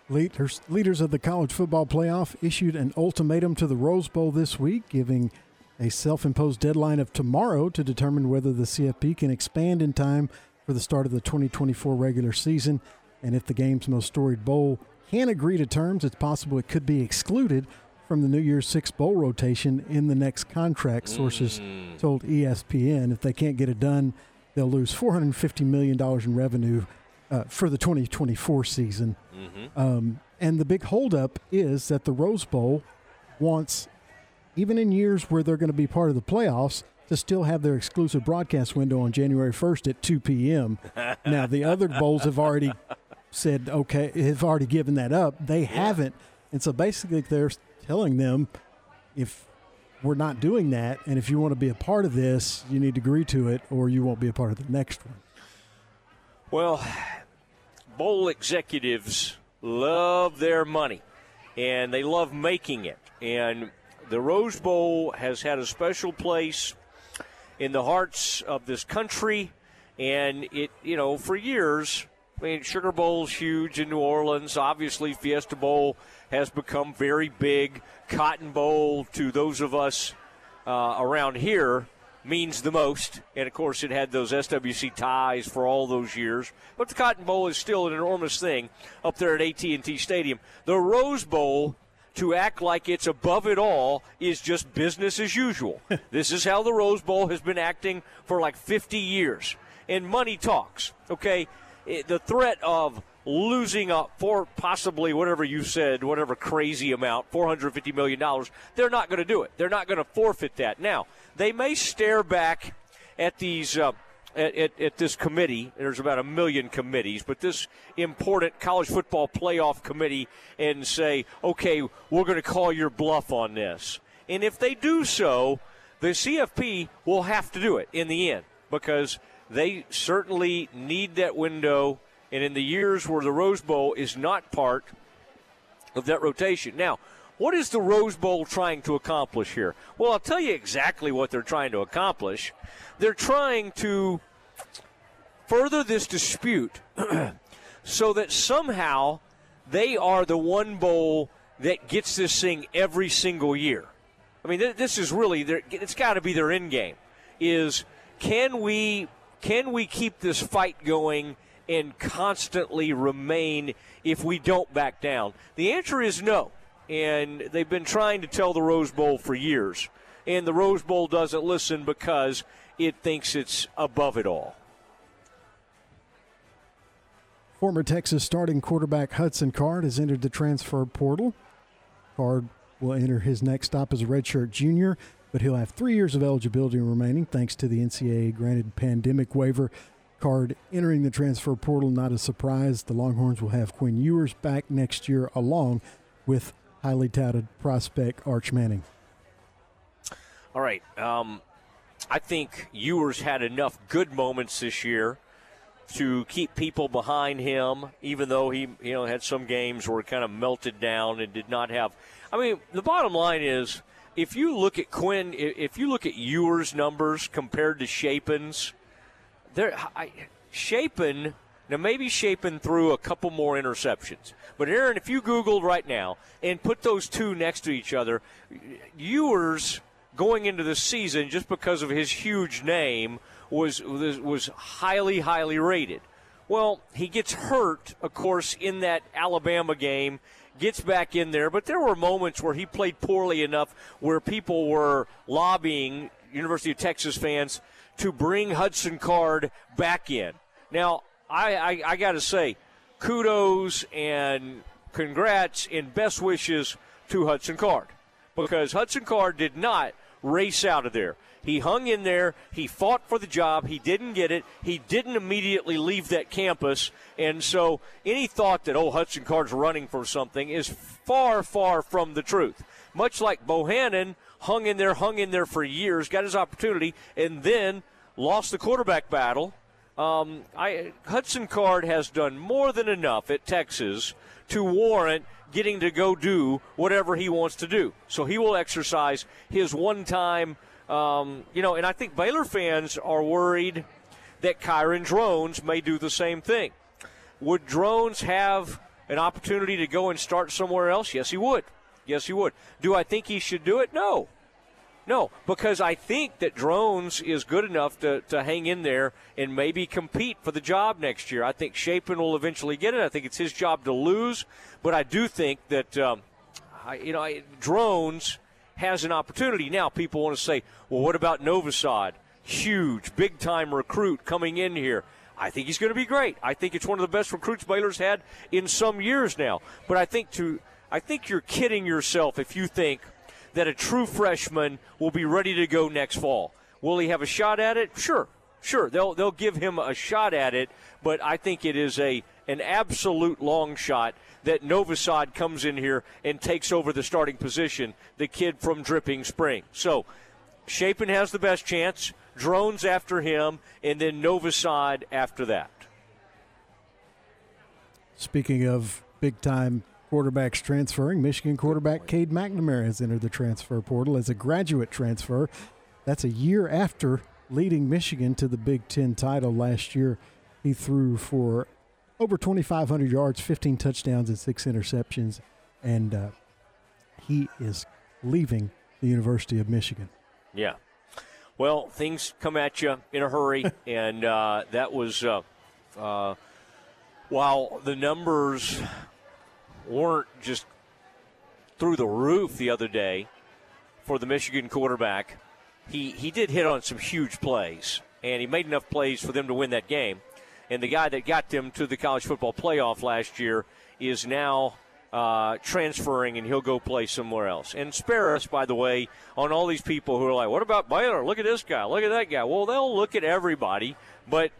Leaders of the college football playoff issued an ultimatum to the Rose Bowl this week, giving a self-imposed deadline of tomorrow to determine whether the CFP can expand in time for the start of the 2024 regular season. And if the game's most storied bowl can't agree to terms, it's possible it could be excluded from the New Year's Six bowl rotation in the next contract, sources told ESPN. If they can't get it done, they'll lose $450 million in revenue for the 2024 season. And the big holdup is that the Rose Bowl wants, even in years where they're going to be part of the playoffs, to still have their exclusive broadcast window on January 1st at 2 p.m. Now, the other bowls have already said, okay, have already given that up. They haven't. And so basically they're telling them, if we're not doing that, and if you want to be a part of this, you need to agree to it or you won't be a part of the next one. Well, bowl executives love their money, and they love making it. And the Rose Bowl has had a special place in the hearts of this country. And it, you know, for years, I mean, Sugar Bowl's huge in New Orleans. Obviously, Fiesta Bowl has become very big. Cotton Bowl, to those of us around here, means the most, and of course it had those SWC ties for all those years, but the Cotton Bowl is still an enormous thing up there at AT&T Stadium. The Rose Bowl, to act like it's above it all, is just business as usual. This is how the Rose Bowl has been acting for like 50 years, and money talks, okay? The threat of losing up for possibly whatever you said, whatever crazy amount, $450 million, they're not going to do it. They're not going to forfeit that. Now, they may stare back at these at this committee. There's about 1 million committees, but this important college football playoff committee and say, okay, we're going to call your bluff on this. And if they do so, the CFP will have to do it in the end because they certainly need that window. And in the years where the Rose Bowl is not part of that rotation. Now, what is the Rose Bowl trying to accomplish here? Well, I'll tell you exactly what they're trying to accomplish. They're trying to further this dispute so that somehow they are the one bowl that gets this thing every single year. I mean, this is really their, it's got to be their end game, is can we keep this fight going and constantly remain if we don't back down? The answer is no, and they've been trying to tell the Rose Bowl for years, and the Rose Bowl doesn't listen because it thinks it's above it all. Former Texas starting quarterback Hudson Card has entered the transfer portal. Card will enter his next stop as a redshirt junior, but he'll have 3 years of eligibility remaining thanks to the NCAA granted pandemic waiver. Card entering the transfer portal, not a surprise. The Longhorns will have Quinn Ewers back next year along with highly touted prospect Arch Manning. All right. I think Ewers had enough good moments this year to keep people behind him, even though he, you know, had some games where it kind of melted down and did not have. I mean, the bottom line is, if you look at Quinn, if you look at Ewers' numbers compared to Shapin's, Shapin, now maybe Shapin threw a couple more interceptions. But, Aaron, if you Googled right now and put those two next to each other, Ewers going into the season, just because of his huge name, was highly, highly rated. Well, he gets hurt, of course, in that Alabama game, gets back in there, but there were moments where he played poorly enough where people were lobbying University of Texas fans to bring Hudson Card back in. Now, I got to say, kudos and congrats and best wishes to Hudson Card, because Hudson Card did not race out of there. He hung in there. He fought for the job. He didn't get it. He didn't immediately leave that campus. And so any thought that, oh, Hudson Card's running for something is far, far from the truth. Much like Bohannon hung in there for years, got his opportunity, and then lost the quarterback battle. Hudson Card has done more than enough at Texas to warrant getting to go do whatever he wants to do. So he will exercise his one-time and I think Baylor fans are worried that Kyron Drones may do the same thing. Would Drones have an opportunity to go and start somewhere else? Yes, he would. Do I think he should do it? No, because I think that Drones is good enough to hang in there and maybe compete for the job next year. I think Shapin will eventually get it. I think it's his job to lose, but I do think that Drones has an opportunity. Now, people want to say, well, what about Novosad? Huge, big-time recruit coming in here. I think he's going to be great. I think it's one of the best recruits Baylor's had in some years now. But I think you're kidding yourself if you think that a true freshman will be ready to go next fall. Will he have a shot at it? Sure. They'll give him a shot at it, but I think it is an absolute long shot that Novosad comes in here and takes over the starting position, the kid from Dripping Spring. So Shapin has the best chance, Drones after him, and then Novosad after that. Speaking of big-time quarterbacks transferring, Michigan quarterback Cade McNamara has entered the transfer portal as a graduate transfer. That's a year after leading Michigan to the Big Ten title last year. He threw for over 2,500 yards, 15 touchdowns, and 6 interceptions, and he is leaving the University of Michigan. Yeah. Well, things come at you in a hurry, and that was while the numbers weren't just through the roof the other day for the Michigan quarterback, he did hit on some huge plays, and he made enough plays for them to win that game. And the guy that got them to the college football playoff last year is now transferring, and he'll go play somewhere else. And spare us, by the way, on all these people who are like, what about Baylor? Look at this guy. Look at that guy. Well, they'll look at everybody, but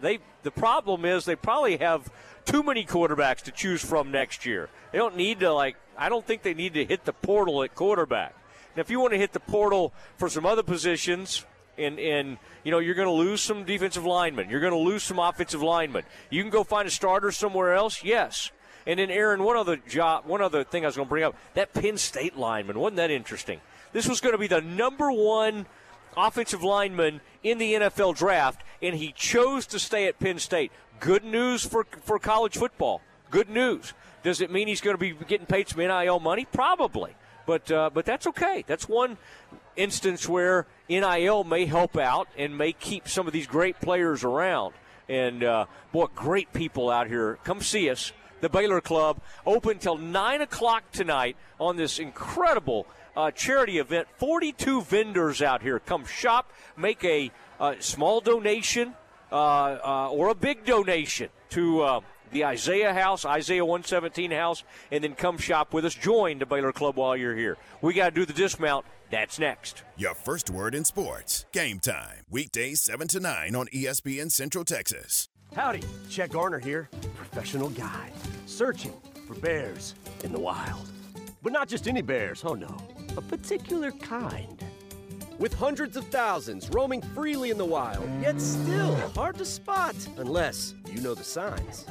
the problem is they probably have too many quarterbacks to choose from next year. They don't need to, I don't think they need to hit the portal at quarterback. Now, if you want to hit the portal for some other positions, And you're going to lose some defensive linemen. You're going to lose some offensive linemen. You can go find a starter somewhere else, yes. And then, Aaron, one other thing I was going to bring up, that Penn State lineman, wasn't that interesting? This was going to be the number one offensive lineman in the NFL draft, and he chose to stay at Penn State. Good news for college football. Good news. Does it mean he's going to be getting paid some NIL money? Probably. But that's okay. That's one instance where NIL may help out and may keep some of these great players around. And, boy, great people out here. Come see us, the Baylor Club, open till 9 o'clock tonight on this incredible charity event. 42 vendors out here. Come shop, make a small donation or a big donation to the Isaiah House, Isaiah 117 House, and then come shop with us. Join the Baylor Club while you're here. We got to do the dismount. That's next. Your first word in sports. Game Time. Weekdays 7 to 9 on ESPN Central Texas. Howdy. Chet Garner here, professional guide, searching for bears in the wild. But not just any bears, oh no, a particular kind. With hundreds of thousands roaming freely in the wild, yet still hard to spot unless you know the signs.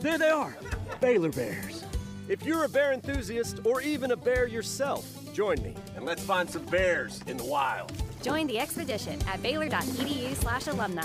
There they are, Baylor bears. If you're a bear enthusiast or even a bear yourself, join me and let's find some bears in the wild. Join the expedition at baylor.edu/alumni.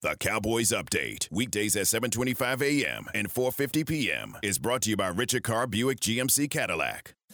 The Cowboys Update, weekdays at 7:25 a.m. and 4:50 p.m. is brought to you by Richard Carr Buick GMC Cadillac.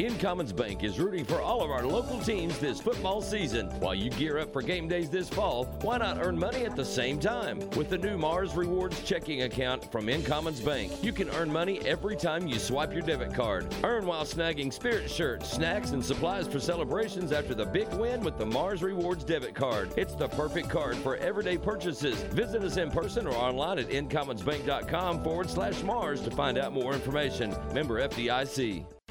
InCommons Bank is rooting for all of our local teams this football season. While you gear up for game days this fall, why not earn money at the same time? With the new Mars Rewards checking account from InCommons Bank, you can earn money every time you swipe your debit card. Earn while snagging spirit shirts, snacks, and supplies for celebrations after the big win with the Mars Rewards debit card. It's the perfect card for everyday purchases. Visit us in person or online at incommonsbank.com/Mars to find out more information. Member FDIC.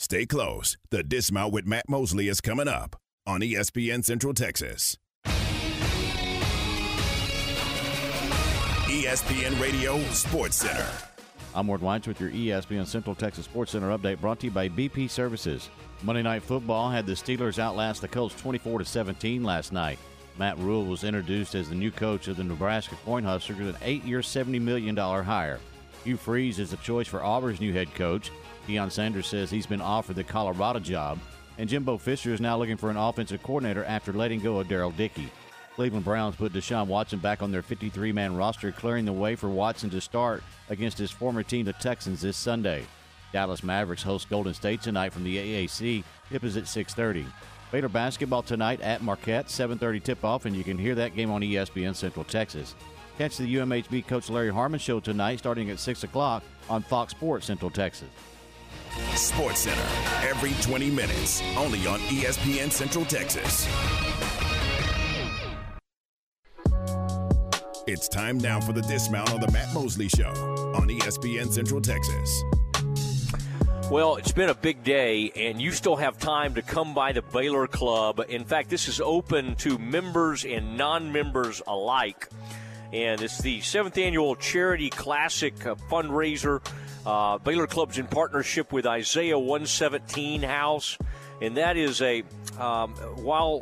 Stay close. The Dismount with Matt Mosley is coming up on ESPN Central Texas. ESPN Radio Sports Center. I'm Ward Weitz with your ESPN Central Texas Sports Center update brought to you by BP Services. Monday Night Football had the Steelers outlast the Colts 24-17 last night. Matt Rhule was introduced as the new coach of the Nebraska Cornhuskers with an 8-year, $70 million hire. Hugh Freeze is the choice for Auburn's new head coach. Deion Sanders says he's been offered the Colorado job. And Jimbo Fisher is now looking for an offensive coordinator after letting go of Darrell Dickey. Cleveland Browns put Deshaun Watson back on their 53-man roster, clearing the way for Watson to start against his former team, the Texans, this Sunday. Dallas Mavericks host Golden State tonight from the AAC. Tip is at 6:30. Baylor basketball tonight at Marquette, 7:30 tip-off, and you can hear that game on ESPN Central Texas. Catch the UMHB Coach Larry Harmon show tonight starting at 6 o'clock on Fox Sports Central Texas. Sports Center, every 20 minutes, only on ESPN Central Texas. It's time now for the dismount on the Matt Mosley Show on ESPN Central Texas. Well, it's been a big day, and you still have time to come by the Baylor Club. In fact, this is open to members and non-members alike. And it's the 7th Annual Charity Classic fundraiser. Baylor Club's in partnership with Isaiah 117 House. And that is a, while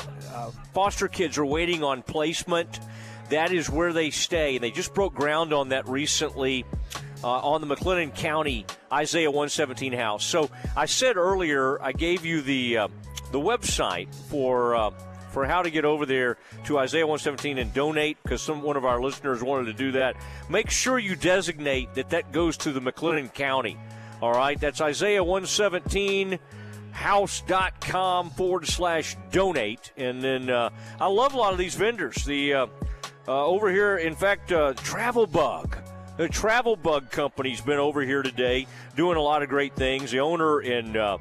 foster kids are waiting on placement, that is where they stay. And they just broke ground on that recently. On the McLennan County Isaiah 117 House. So I said earlier, I gave you the website for how to get over there to Isaiah 117 and donate, because one of our listeners wanted to do that. Make sure you designate that goes to the McLennan County. All right, that's Isaiah117house.com/donate. And then I love a lot of these vendors. The over here, in fact, Travel Bug. The Travel Bug Company's been over here today doing a lot of great things. The owner and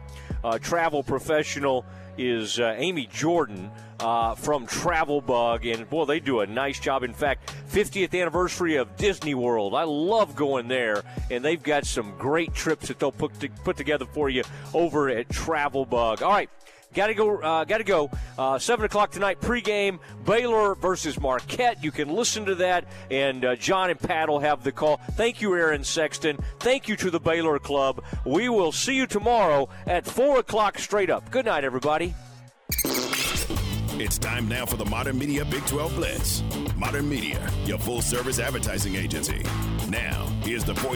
travel professional is Amy Jordan from Travel Bug. And, boy, they do a nice job. In fact, 50th anniversary of Disney World. I love going there. And they've got some great trips that they'll put together for you over at Travel Bug. All right. Got to go. 7 o'clock tonight, pregame, Baylor versus Marquette. You can listen to that, and John and Pat will have the call. Thank you, Aaron Sexton. Thank you to the Baylor Club. We will see you tomorrow at 4 o'clock straight up. Good night, everybody. It's time now for the Modern Media Big 12 Blitz. Modern Media, your full-service advertising agency. Now, here's the point.